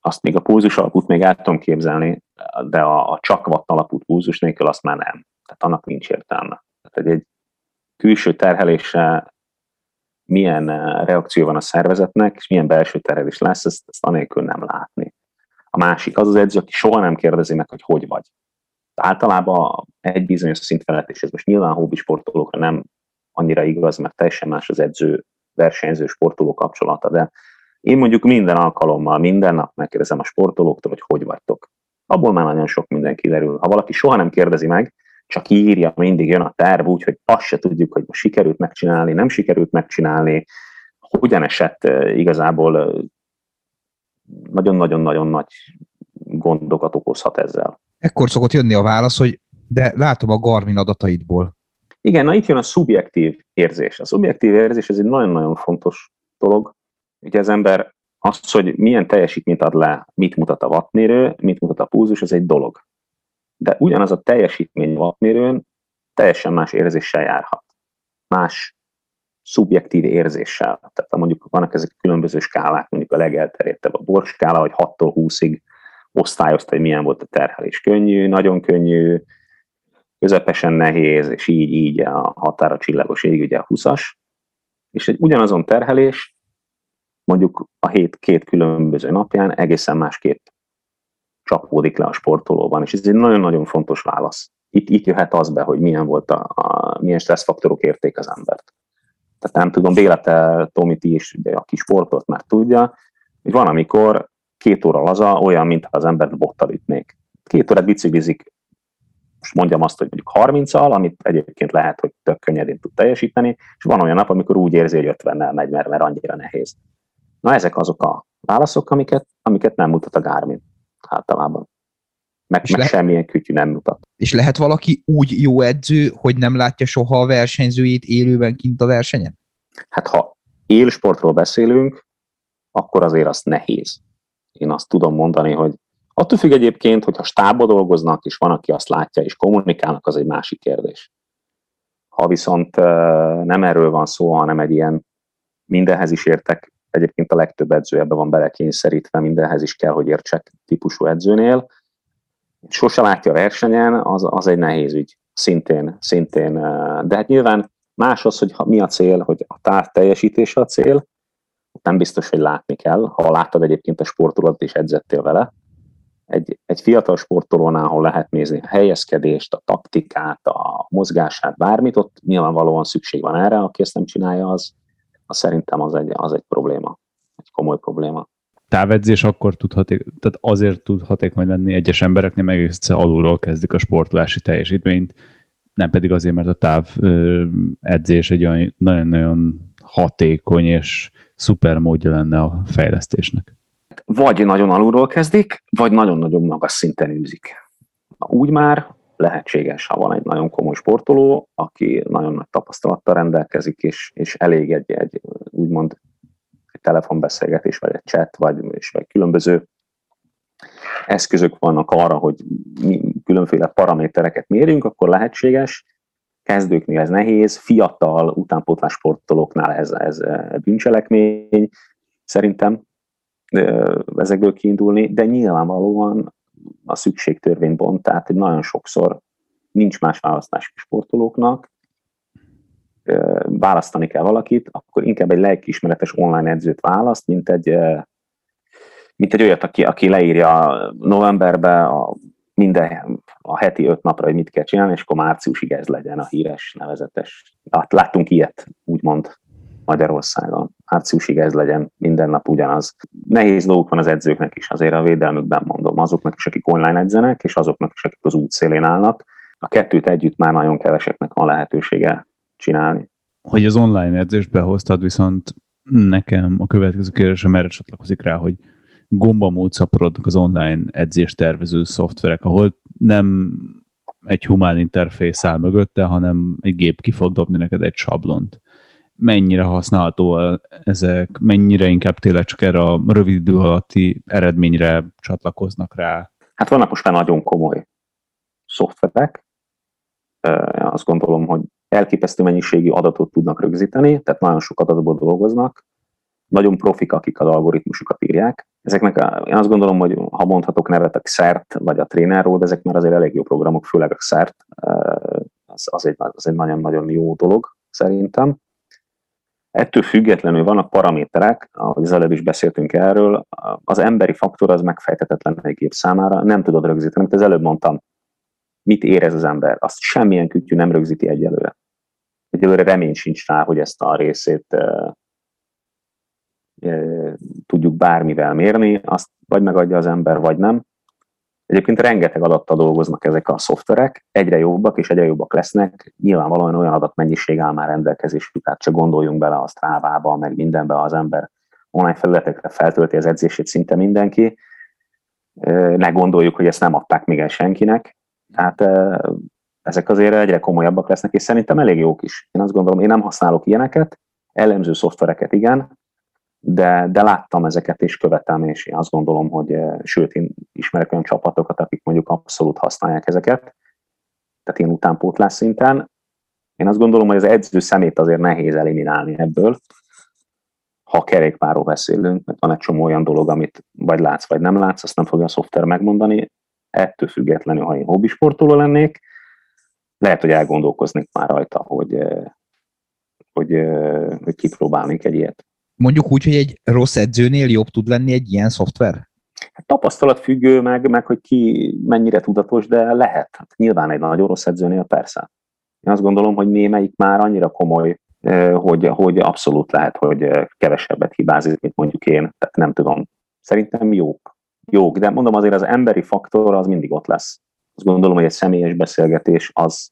Azt még a pulzus alapút még el tudom képzelni, de a, a csak watt alapút pulzus nélkül azt már nem. Tehát annak nincs értelme. Tehát egy külső terhelése milyen reakció van a szervezetnek, és milyen belső terhelés lesz, ezt, ezt anélkül nem látni. A másik az az edző, aki soha nem kérdezi meg, hogy hogy vagy. Általában egy bizonyos szint felett, és ez most nyilván hobbisportolókra nem annyira igaz, mert teljesen más az edző, versenyző, sportoló kapcsolata, de én mondjuk minden alkalommal, minden nap megkérdezem a sportolóktól, hogy hogy vagytok. Abból már nagyon sok minden kiderül. Ha valaki soha nem kérdezi meg, csak írja, mindig jön a terv, úgyhogy azt se tudjuk, hogy most sikerült megcsinálni, nem sikerült megcsinálni, hogyan esett igazából nagyon-nagyon-nagyon nagy gondokat okozhat ezzel. Ekkor szokott jönni a válasz, hogy de látom a Garmin adataidból. Igen, na itt jön a szubjektív érzés. A szubjektív érzés, ez egy nagyon-nagyon fontos dolog. Ugye az ember az, hogy milyen teljesítményt ad le, mit mutat a wattmérő, mit mutat a pulzus, az egy dolog. De ugyanaz a teljesítmény wattmérőn teljesen más érzéssel járhat. Más szubjektív érzéssel. Tehát mondjuk vannak ezek a különböző skálák, mondjuk a legelterjedtebb a Borg-skála, hogy hattól húszig osztályozta, hogy milyen volt a terhelés. Könnyű, nagyon könnyű, közepesen nehéz, és így, így a határa csillagos ég, ugye a húszas. És egy ugyanazon terhelés, mondjuk a hét két különböző napján egészen másképp csapódik le a sportolóban, és ez egy nagyon-nagyon fontos válasz. Itt, itt jöhet az be, hogy milyen volt a, a milyen stresszfaktorok érték az embert. Tehát nem tudom, Béla, te, Tomi, ti is, ugye, aki sportot már tudja, hogy van, amikor két óra laza olyan, mintha az embert bottal ütnék. Két órát biciklizik most mondjam azt, hogy mondjuk harminccal, amit egyébként lehet, hogy tök könnyedén tud teljesíteni, és van olyan nap, amikor úgy érzi, hogy ötvennel megy, mert, mert annyira nehéz. Na, ezek azok a válaszok, amiket, amiket nem mutat a Garmin általában. Meg, meg le... semmilyen kütyű nem mutat. És lehet valaki úgy jó edző, hogy nem látja soha a versenyzőjét élőben kint a versenyen? Hát ha élsportról beszélünk, akkor azért az nehéz. Én azt tudom mondani, hogy attól függ egyébként, hogyha stábba dolgoznak, és van, aki azt látja, és kommunikálnak, az egy másik kérdés. Ha viszont nem erről van szó, hanem egy ilyen mindenhez is értek, egyébként a legtöbb edző ebbe van belekényszerítve, mindenhez is kell, hogy értsek típusú edzőnél, sose látja a versenyen, az, az egy nehéz ügy, szintén, szintén. De hát nyilván más az, hogy mi a cél, hogy a táv teljesítése a cél, nem biztos, hogy látni kell, ha láttad egyébként a sportolót és edzettél vele. Egy, egy fiatal sportolónál, ahol lehet nézni a helyezkedést, a taktikát, a mozgását, bármit, ott nyilvánvalóan szükség van erre, aki ezt nem csinálja, az, az szerintem az egy, az egy probléma, egy komoly probléma. Távedzés akkor tud haték, tehát azért tud hatékony lenni egyes embereknél, meg egészen alulról kezdik a sportolási teljesítményt, nem pedig azért, mert a távedzés egy olyan nagyon-nagyon hatékony és szuper módja lenne a fejlesztésnek. Vagy nagyon alulról kezdik, vagy nagyon-nagyon magas szinten űzik. Úgy már lehetséges, ha van egy nagyon komoly sportoló, aki nagyon nagy tapasztalattal rendelkezik, és, és elég egy, egy úgymond egy telefonbeszélgetés, vagy egy chat, vagy, és vagy különböző eszközök vannak arra, hogy mi különféle paramétereket mérjünk, akkor lehetséges. Kezdőknél ez nehéz, fiatal utánpótlás sportolóknál ez, ez bűncselekmény, szerintem ezekből kiindulni, de nyilvánvalóan a szükségtörvény bont, tehát nagyon sokszor nincs más választás sportolóknak, választani kell valakit, akkor inkább egy lelkiismeretes online edzőt választ, mint egy, mint egy olyat, aki, aki leírja novemberbe a minden a heti öt napra, hogy mit kell csinálni, és akkor márciusig ez legyen a híres, nevezetes. Láttunk ilyet, úgymond Magyarországon. Márciusig ez legyen, minden nap ugyanaz. Nehéz dolguk van az edzőknek is, azért a védelmükben mondom. Azoknak is, akik online edzenek, és azoknak is, akik az útszélén állnak. A kettőt együtt már nagyon keveseknek van lehetősége csinálni. Hogy az online edzést behoztad, viszont nekem a következő kérdésem erre csatlakozik rá, hogy gombamód szaporodnak az online edzést tervező szoftverek, ahol nem egy humán interfész áll mögötte, hanem egy gép ki fog dobni neked egy sablont. Mennyire használható ezek, mennyire inkább tényleg csak erre a rövid idő alatti eredményre csatlakoznak rá? Hát vannak most már nagyon komoly szoftverek. Azt gondolom, hogy elképesztő mennyiségű adatot tudnak rögzíteni, tehát nagyon sok adatból dolgoznak. Nagyon profik, akik az algoritmusokat írják. Ezeknek a, én azt gondolom, hogy ha mondhatok nevet, a Xert vagy a Trainer-ról, ezek már azért elég jó programok, főleg a Xert, az, az, egy, az egy nagyon-nagyon jó dolog szerintem. Ettől függetlenül vannak paraméterek, ahogy az előbb is beszéltünk erről, az emberi faktor az megfejtetetlen egy gép számára, nem tudod rögzíteni, amit az előbb mondtam, mit érez az ember, azt semmilyen kütyű nem rögzíti egyelőre. Egyelőre remény sincs rá, hogy ezt a részét tudjuk bármivel mérni, azt vagy megadja az ember, vagy nem. Egyébként rengeteg adattal dolgoznak ezek a szoftverek, egyre jobbak és egyre jobbak lesznek, nyilvánvalóan olyan adatmennyiség áll már rendelkezésük, tehát csak gondoljunk bele a Strava-ba, meg mindenbe, az ember online felületekre feltölti az edzését szinte mindenki, ne gondoljuk, hogy ezt nem adták még el senkinek, tehát ezek azért egyre komolyabbak lesznek, és szerintem elég jók is. Én azt gondolom, én nem használok ilyeneket, elemző szoftvereket igen, De, de láttam ezeket és követem, és én azt gondolom, hogy sőt, én ismerek olyan csapatokat, akik mondjuk abszolút használják ezeket, tehát ilyen utánpótlás szinten. Én azt gondolom, hogy az edző szemét azért nehéz eliminálni ebből, ha kerékpárról beszélünk, mert van egy csomó olyan dolog, amit vagy látsz, vagy nem látsz, azt nem fogja a szoftver megmondani. Ettől függetlenül, ha én hobbisportoló lennék, lehet, hogy elgondolkoznék már rajta, hogy, hogy, hogy, hogy kipróbálnék egy ilyet. Mondjuk úgy, hogy egy rossz edzőnél jobb tud lenni egy ilyen szoftver? Hát tapasztalat függő, meg, meg hogy ki mennyire tudatos, de lehet. Hát nyilván egy nagyon rossz edzőnél persze. Én azt gondolom, hogy némelyik már annyira komoly, hogy, hogy abszolút lehet, hogy kevesebbet hibázik, mint mondjuk én. Tehát nem tudom. Szerintem jók. Jók, de mondom azért az emberi faktor az mindig ott lesz. azt gondolom, hogy egy személyes beszélgetés az,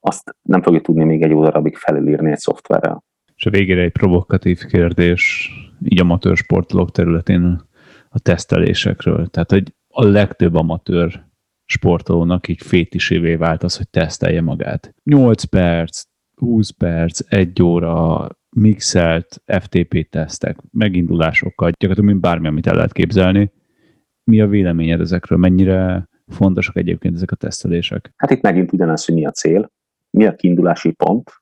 azt nem fogja tudni még egy jó darabig felülírni egy szoftverrel. És a végére egy provokatív kérdés, így amatőr sportolók területén a tesztelésekről. Tehát, hogy a legtöbb amatőr sportolónak így fétisévé vált az, hogy tesztelje magát. nyolc perc, húsz perc, egy óra, mixelt ef té pé tesztek, megindulásokkal, gyakorlatilag mint bármi, amit el lehet képzelni. Mi a véleményed ezekről? Mennyire fontosak egyébként ezek a tesztelések? Hát itt megint ugyanaz, hogy mi a cél, mi a kiindulási pont,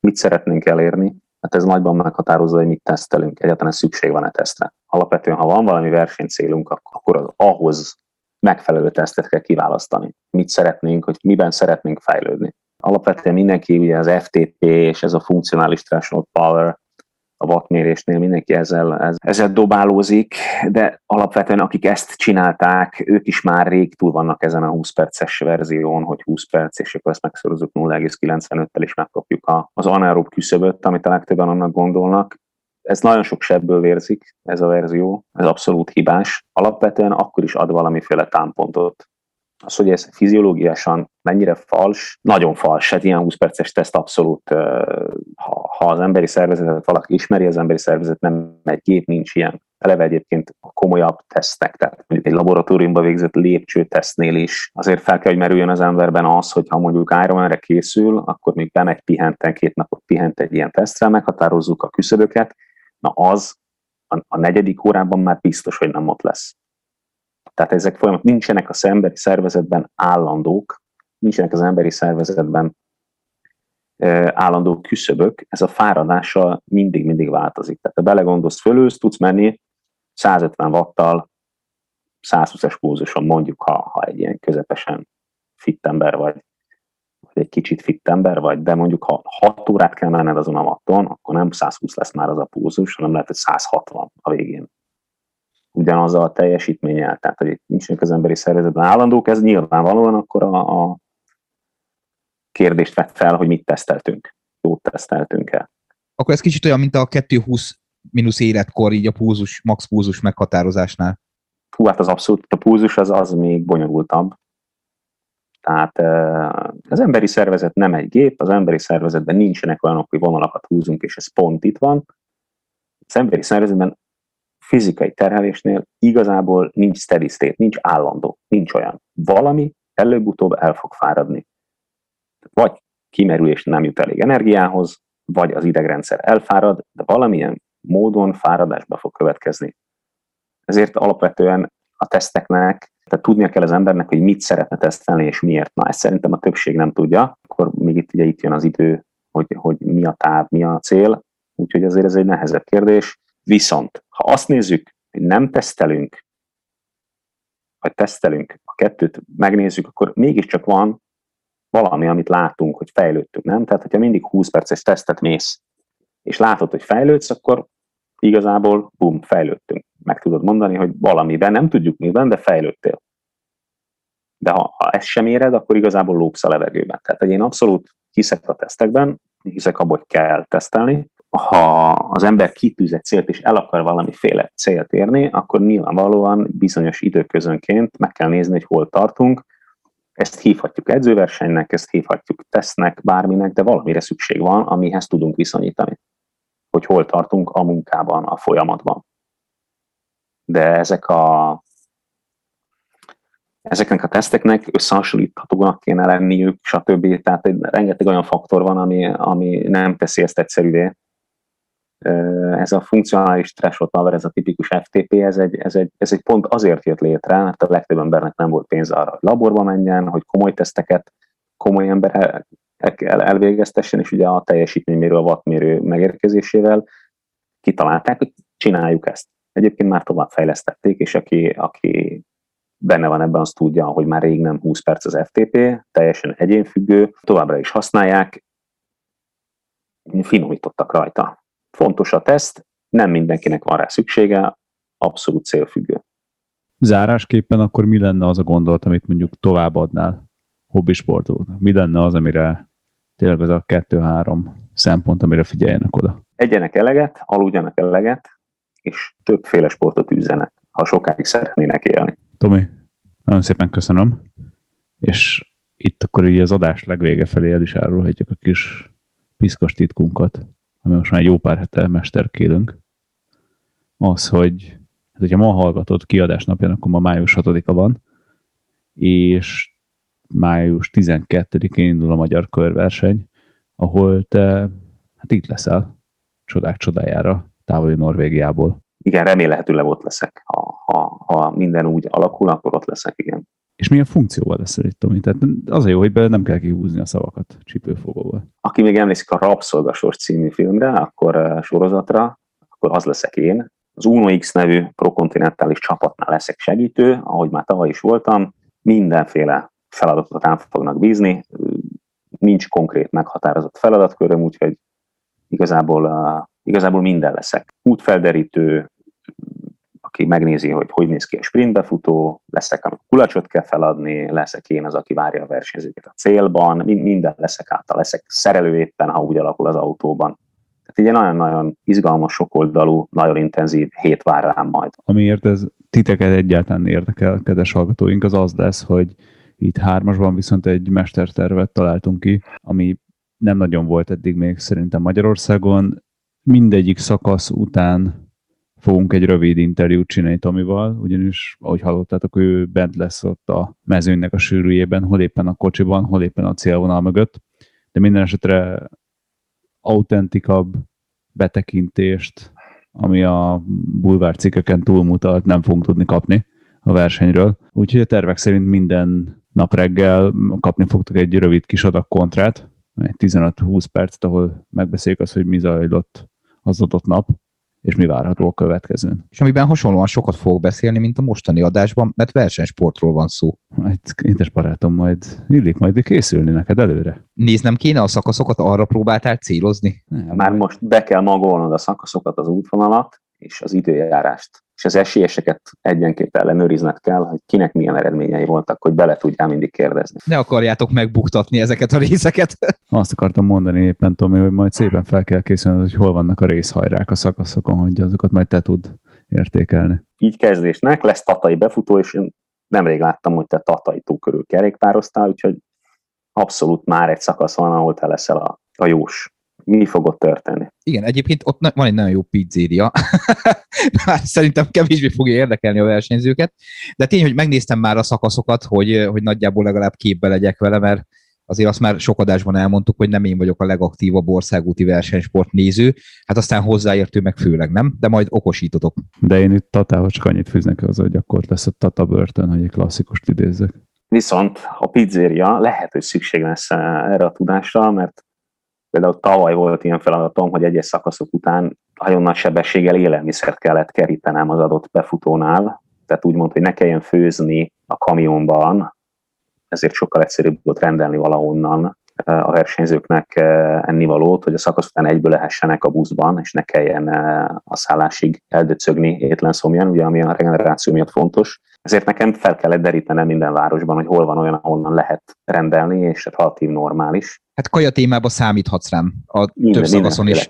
mit szeretnénk elérni, hát ez nagyban meghatározza, hogy mit tesztelünk, egyáltalán szükség van-e tesztre. Alapvetően, ha van valami versenycélunk, akkor az ahhoz megfelelő tesztet kell kiválasztani. Mit szeretnénk, hogy miben szeretnénk fejlődni. Alapvetően mindenki, ugye az ef té pé és ez a funkcionális threshold power, a wattmérésnél mindenki ezzel, ezzel dobálózik, de alapvetően akik ezt csinálták, ők is már rég túl vannak ezen a húsz perces verzión, hogy húsz perc, és akkor ezt megszorozunk nulla egész kilencvenöttel is megkapjuk az anaerób küszöböt, amit a legtöbben annak gondolnak. Ez nagyon sok sebből vérzik, ez a verzió, ez abszolút hibás. Alapvetően akkor is ad valamiféle támpontot. Az, hogy ez fiziológiásan mennyire fals, nagyon fals, hát ilyen húsz perces teszt abszolút, ha, ha az emberi szervezetet valaki ismeri, az emberi szervezet nem egy gép, nincs ilyen. Eleve egyébként a komolyabb tesztek, tehát mondjuk egy laboratóriumban végzett lépcsőtesztnél is azért fel kell, hogy merüljön az emberben az, hogy ha mondjuk Ironmanre készül, akkor még bemegy pihenten, két napot pihent egy ilyen tesztre, meghatározzuk a küszöböket, na az a, a negyedik órában már biztos, hogy nem ott lesz. Tehát ezek folyamat nincsenek az emberi szervezetben állandók, nincsenek az emberi szervezetben állandó küszöbök, ez a fáradással mindig-mindig változik. Tehát ha belegondolsz, fölülsz, tudsz menni száz ötven watttal, száz húszas pulzuson mondjuk, ha, ha egy ilyen közepesen fit ember vagy, vagy egy kicsit fit ember vagy, de mondjuk ha hat órát kell menned azon a watton, akkor nem száz húsz lesz már az a pulzus, hanem lehet, hogy száz hatvan a végén. Ugyanazzal a teljesítménnyel, tehát hogy nincsenek az emberi szervezetben állandók, ez nyilvánvalóan akkor a, a kérdést vett fel, hogy mit teszteltünk, jót teszteltünk-e. Akkor ez kicsit olyan, mint a kettő húsz mínusz életkor, így a pulzus, max pulzus meghatározásnál. Hú, hát az abszolút, a pulzus az, az még bonyolultabb. Tehát az emberi szervezet nem egy gép, az emberi szervezetben nincsenek olyanok, hogy vonalakat húzunk, és ez pont itt van. Az emberi szervezetben fizikai terhelésnél igazából nincs steady state, nincs állandó, nincs olyan. Valami előbb-utóbb el fog fáradni. Vagy kimerül és nem jut elég energiához, vagy az idegrendszer elfárad, de valamilyen módon fáradásba fog következni. Ezért alapvetően a teszteknek, tehát tudnia kell az embernek, hogy mit szeretne tesztelni és miért. Na, ezt szerintem a többség nem tudja, akkor még itt, ugye, itt jön az idő, hogy, hogy mi a táv, mi a cél, úgyhogy azért ez egy nehezebb kérdés. Viszont, ha azt nézzük, hogy nem tesztelünk, vagy tesztelünk, a kettőt megnézzük, akkor mégiscsak van valami, amit látunk, hogy fejlődtünk, nem? Tehát, hogyha mindig húsz perces tesztet mész, és látod, hogy fejlődsz, akkor igazából, bum, fejlődtünk. Meg tudod mondani, hogy valamiben, nem tudjuk miben, de fejlődtél. De ha, ha ezt sem éred, akkor igazából lópsz a levegőben. Tehát, én abszolút hiszek a tesztekben, hiszek abban, hogy kell tesztelni. Ha az ember kitűz egy célt, és el akar valamiféle célt érni, akkor nyilvánvalóan bizonyos időközönként meg kell nézni, hogy hol tartunk. Ezt hívhatjuk edzőversenynek, ezt hívhatjuk tesznek, bárminek, de valamire szükség van, amihez tudunk viszonyítani, hogy hol tartunk a munkában, a folyamatban. De ezek a, ezeknek a teszteknek összehasonlíthatónak kéne lenniük, stb. Tehát rengeteg olyan faktor van, ami, ami nem teszi ezt egyszerűvé. Ez a funkcionális threshold power, ez a tipikus ef té pé, ez egy, ez, egy, ez egy pont azért jött létre, mert a legtöbb embernek nem volt pénz arra, hogy laborba menjen, hogy komoly teszteket komoly ember elvégeztessen, és ugye a teljesítménymérő, a wattmérő megérkezésével kitalálták, hogy csináljuk ezt. Egyébként már tovább fejlesztették, és aki, aki benne van ebben, az tudja, hogy már rég nem húsz perc az ef té pé, teljesen egyénfüggő, továbbra is használják, finomítottak rajta. Fontos a teszt, nem mindenkinek van rá szüksége, abszolút célfüggő. Zárásképpen akkor mi lenne az a gondolat, amit mondjuk továbbadnál hobbisportolóknak? Mi lenne az, amire tényleg az a kettő-három szempont, amire figyeljenek oda? Egyenek eleget, aludjanak eleget, és többféle sportot űzzenek, ha sokáig szeretnének élni. Tomi, nagyon szépen köszönöm. és itt akkor ugye az adás legvége felé el is árulhatjuk a kis piszkos titkunkat, ami most már jó pár hete mesterkélünk. Az, hogy hát, hogyha ma hallgatod kiadás napján, akkor ma május hatodika van, és május tizenkettedikén indul a magyar körverseny, ahol te hát itt leszel, csodák csodájára, távoli Norvégiából. Igen, remélhetőleg ott leszek. Ha, ha, ha minden úgy alakul, akkor ott leszek, igen. És milyen funkcióval leszel itt, Tomi? Tehát az a jó, hogy bele nem kell kihúzni a szavakat csípőfogóval. Aki még emlékszik a Rabszolgasors című filmre, akkor sorozatra, akkor az leszek én. Az u en o iksz nevű prokontinentális csapatnál leszek segítő, ahogy már tavaly is voltam. Mindenféle feladatot ám fognak bízni. Nincs konkrét meghatározott feladatköröm, úgyhogy igazából, igazából minden leszek. Útfelderítő, aki megnézi, hogy hogy néz ki a sprintbefutó, leszek, amikor kulacsot kell feladni, leszek én az, aki várja a versenyzőket a célban, minden leszek által, leszek szerelő éppen, ha úgy alakul az autóban. Tehát egy nagyon-nagyon izgalmas, sokoldalú, nagyon intenzív hét vár rám majd. Amiért ez titeket egyáltalán érdekel, kedves hallgatóink, az az lesz, hogy itt hármasban viszont egy mestertervet találtunk ki, ami nem nagyon volt eddig még szerintem Magyarországon. Mindegyik szakasz után fogunk egy rövid interjút csinálni Tomival, ugyanis, ahogy hallottátok, ő bent lesz ott a mezőnynek a sűrűjében, hol éppen a kocsiban, hol éppen a célvonal mögött, de minden esetre autentikabb betekintést, ami a bulvárcikkeken túlmutat, nem fogunk tudni kapni a versenyről. Úgyhogy a tervek szerint minden nap reggel kapni fogtok egy rövid kis adag kontrát, egy tizenöt-húsz percet, ahol megbeszéljük azt, hogy mi zajlott az adott nap, és mi várható a következőn. És amiben hasonlóan sokat fogok beszélni, mint a mostani adásban, mert versenysportról van szó. Hát, édes barátom, majd illik majd készülni neked előre. Néznem kéne a szakaszokat, arra próbáltál célozni? Nem, Már nem. most be kell magolnod a szakaszokat, az útvonalat és az időjárást. És az esélyeseket egyenként ellenőrizned kell, hogy kinek milyen eredményei voltak, hogy bele tudjál mindig kérdezni. Ne akarjátok megbuktatni ezeket a részeket. Azt akartam mondani éppen, Tomi, hogy majd szépen fel kell készülni, hogy hol vannak a részhajrák a szakaszokon, hogy azokat majd te tud értékelni. Így kezdésnek lesz tatai befutó, és én nemrég láttam, hogy te Tatai-tó körül kerékpároztál, úgyhogy abszolút már egy szakasz van, ahol te leszel a, a jós. Mi fogod történni? Igen, egyébként ott van egy nagyon jó pizzéria. Szerintem kevésbé fogja érdekelni a versenyzőket, de tény, hogy megnéztem már a szakaszokat, hogy, hogy nagyjából legalább képbe legyek vele, mert azért azt már sok adásban elmondtuk, hogy nem én vagyok a legaktívabb országúti versenysport néző, hát aztán hozzáértő meg főleg nem, de majd okosítotok. De én itt Tatához csak annyit fűznek az, hogy akkor lesz a Tata börtön, hogy egy klasszikust idézzek. Viszont a pizzéria lehet, hogy szükség lesz erre a tudásra, mert például tavaly volt ilyen feladatom, hogy egyes szakaszok után nagyon nagy sebességgel élelmiszert kellett kerítenem az adott befutónál, tehát úgymond, hogy ne kelljen főzni a kamionban, ezért sokkal egyszerűbb volt rendelni valahonnan a versenyzőknek ennivalót, hogy a szakasz után egyből lehessenek a buszban, és ne kelljen a szállásig eldöcögni étlenszomjan, ugye ami a regeneráció miatt fontos. Ezért nekem fel kellett derítenem minden városban, hogy hol van olyan, ahonnan lehet rendelni, és relatív normális. Hát kaja témában számíthatsz rám a Minden, több szakaszon is.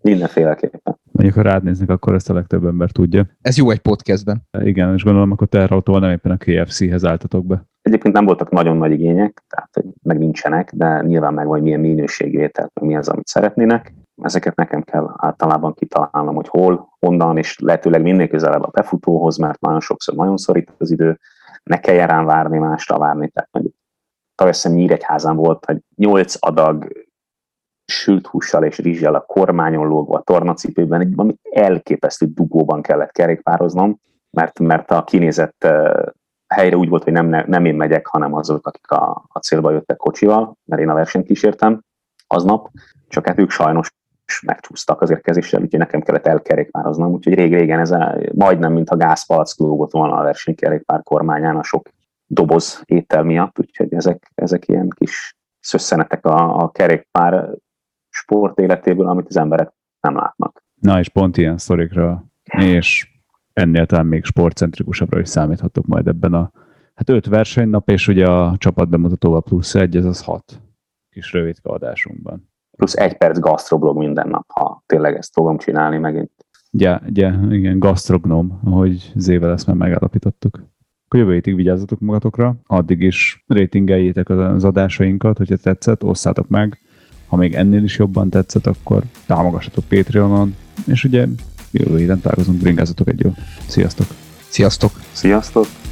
Mindenféleképpen. Mondjuk, ha rád néznek, akkor ezt a legtöbb ember tudja. Ez jó egy podcastben. Igen, és gondolom, akkor terrautóval nem éppen a ká ef cé-hez álltatok be. Egyébként nem voltak nagyon nagy igények, tehát meg nincsenek, de nyilván meg vagy milyen minőségű ételt, mi az, amit szeretnének. Ezeket nekem kell általában kitalálnom, hogy hol, honnan, és lehetőleg minél közelebb a befutóhoz, mert nagyon sokszor nagyon szorít az idő, ne kelljen rám várni, másra várni. Tehát taveszem Nyíregyházán volt, hogy nyolc adag sült hússal és rizssel a kormányon lógva a tornacipőben, egy valami elképesztő dugóban kellett kerékpároznom, mert, mert a kinézett helyre úgy volt, hogy nem, nem én megyek, hanem azok, akik a, a célba jöttek kocsival, mert én a versenyt kísértem aznap, csak hát ők sajnos megcsúsztak az érkezéssel, úgyhogy nekem kellett elkerékpároznom, úgyhogy rég-régen ez a, majdnem, mint a gázpalack lógott volna a versenykerékpár kormányán a sok doboz étel miatt, úgyhogy ezek, ezek ilyen kis szösszenetek a, a kerékpár sport életéből, amit az emberek nem látnak. Na és pont ilyen sztorikra, és ennél talán még sportcentrikusabbra is számíthatok majd ebben a hát öt versenynap, és ugye a csapat bemutatóval plusz egy, ez az hat kis rövidke adásunkban. Plusz egy perc gasztroblog minden nap, ha tényleg ezt fogom csinálni megint. Ja, ja, igen, gasztrognom, ahogy Zével ezt már megállapítottuk. Jövő hétig vigyázzatok magatokra, addig is rétingeljétek az adásainkat, hogyha tetszett, osszátok meg. Ha még ennél is jobban tetszett, akkor támogassatok Patreonon, és ugye jövő héten találkozunk, bringázzatok egy jót. Sziasztok! Sziasztok! Sziasztok!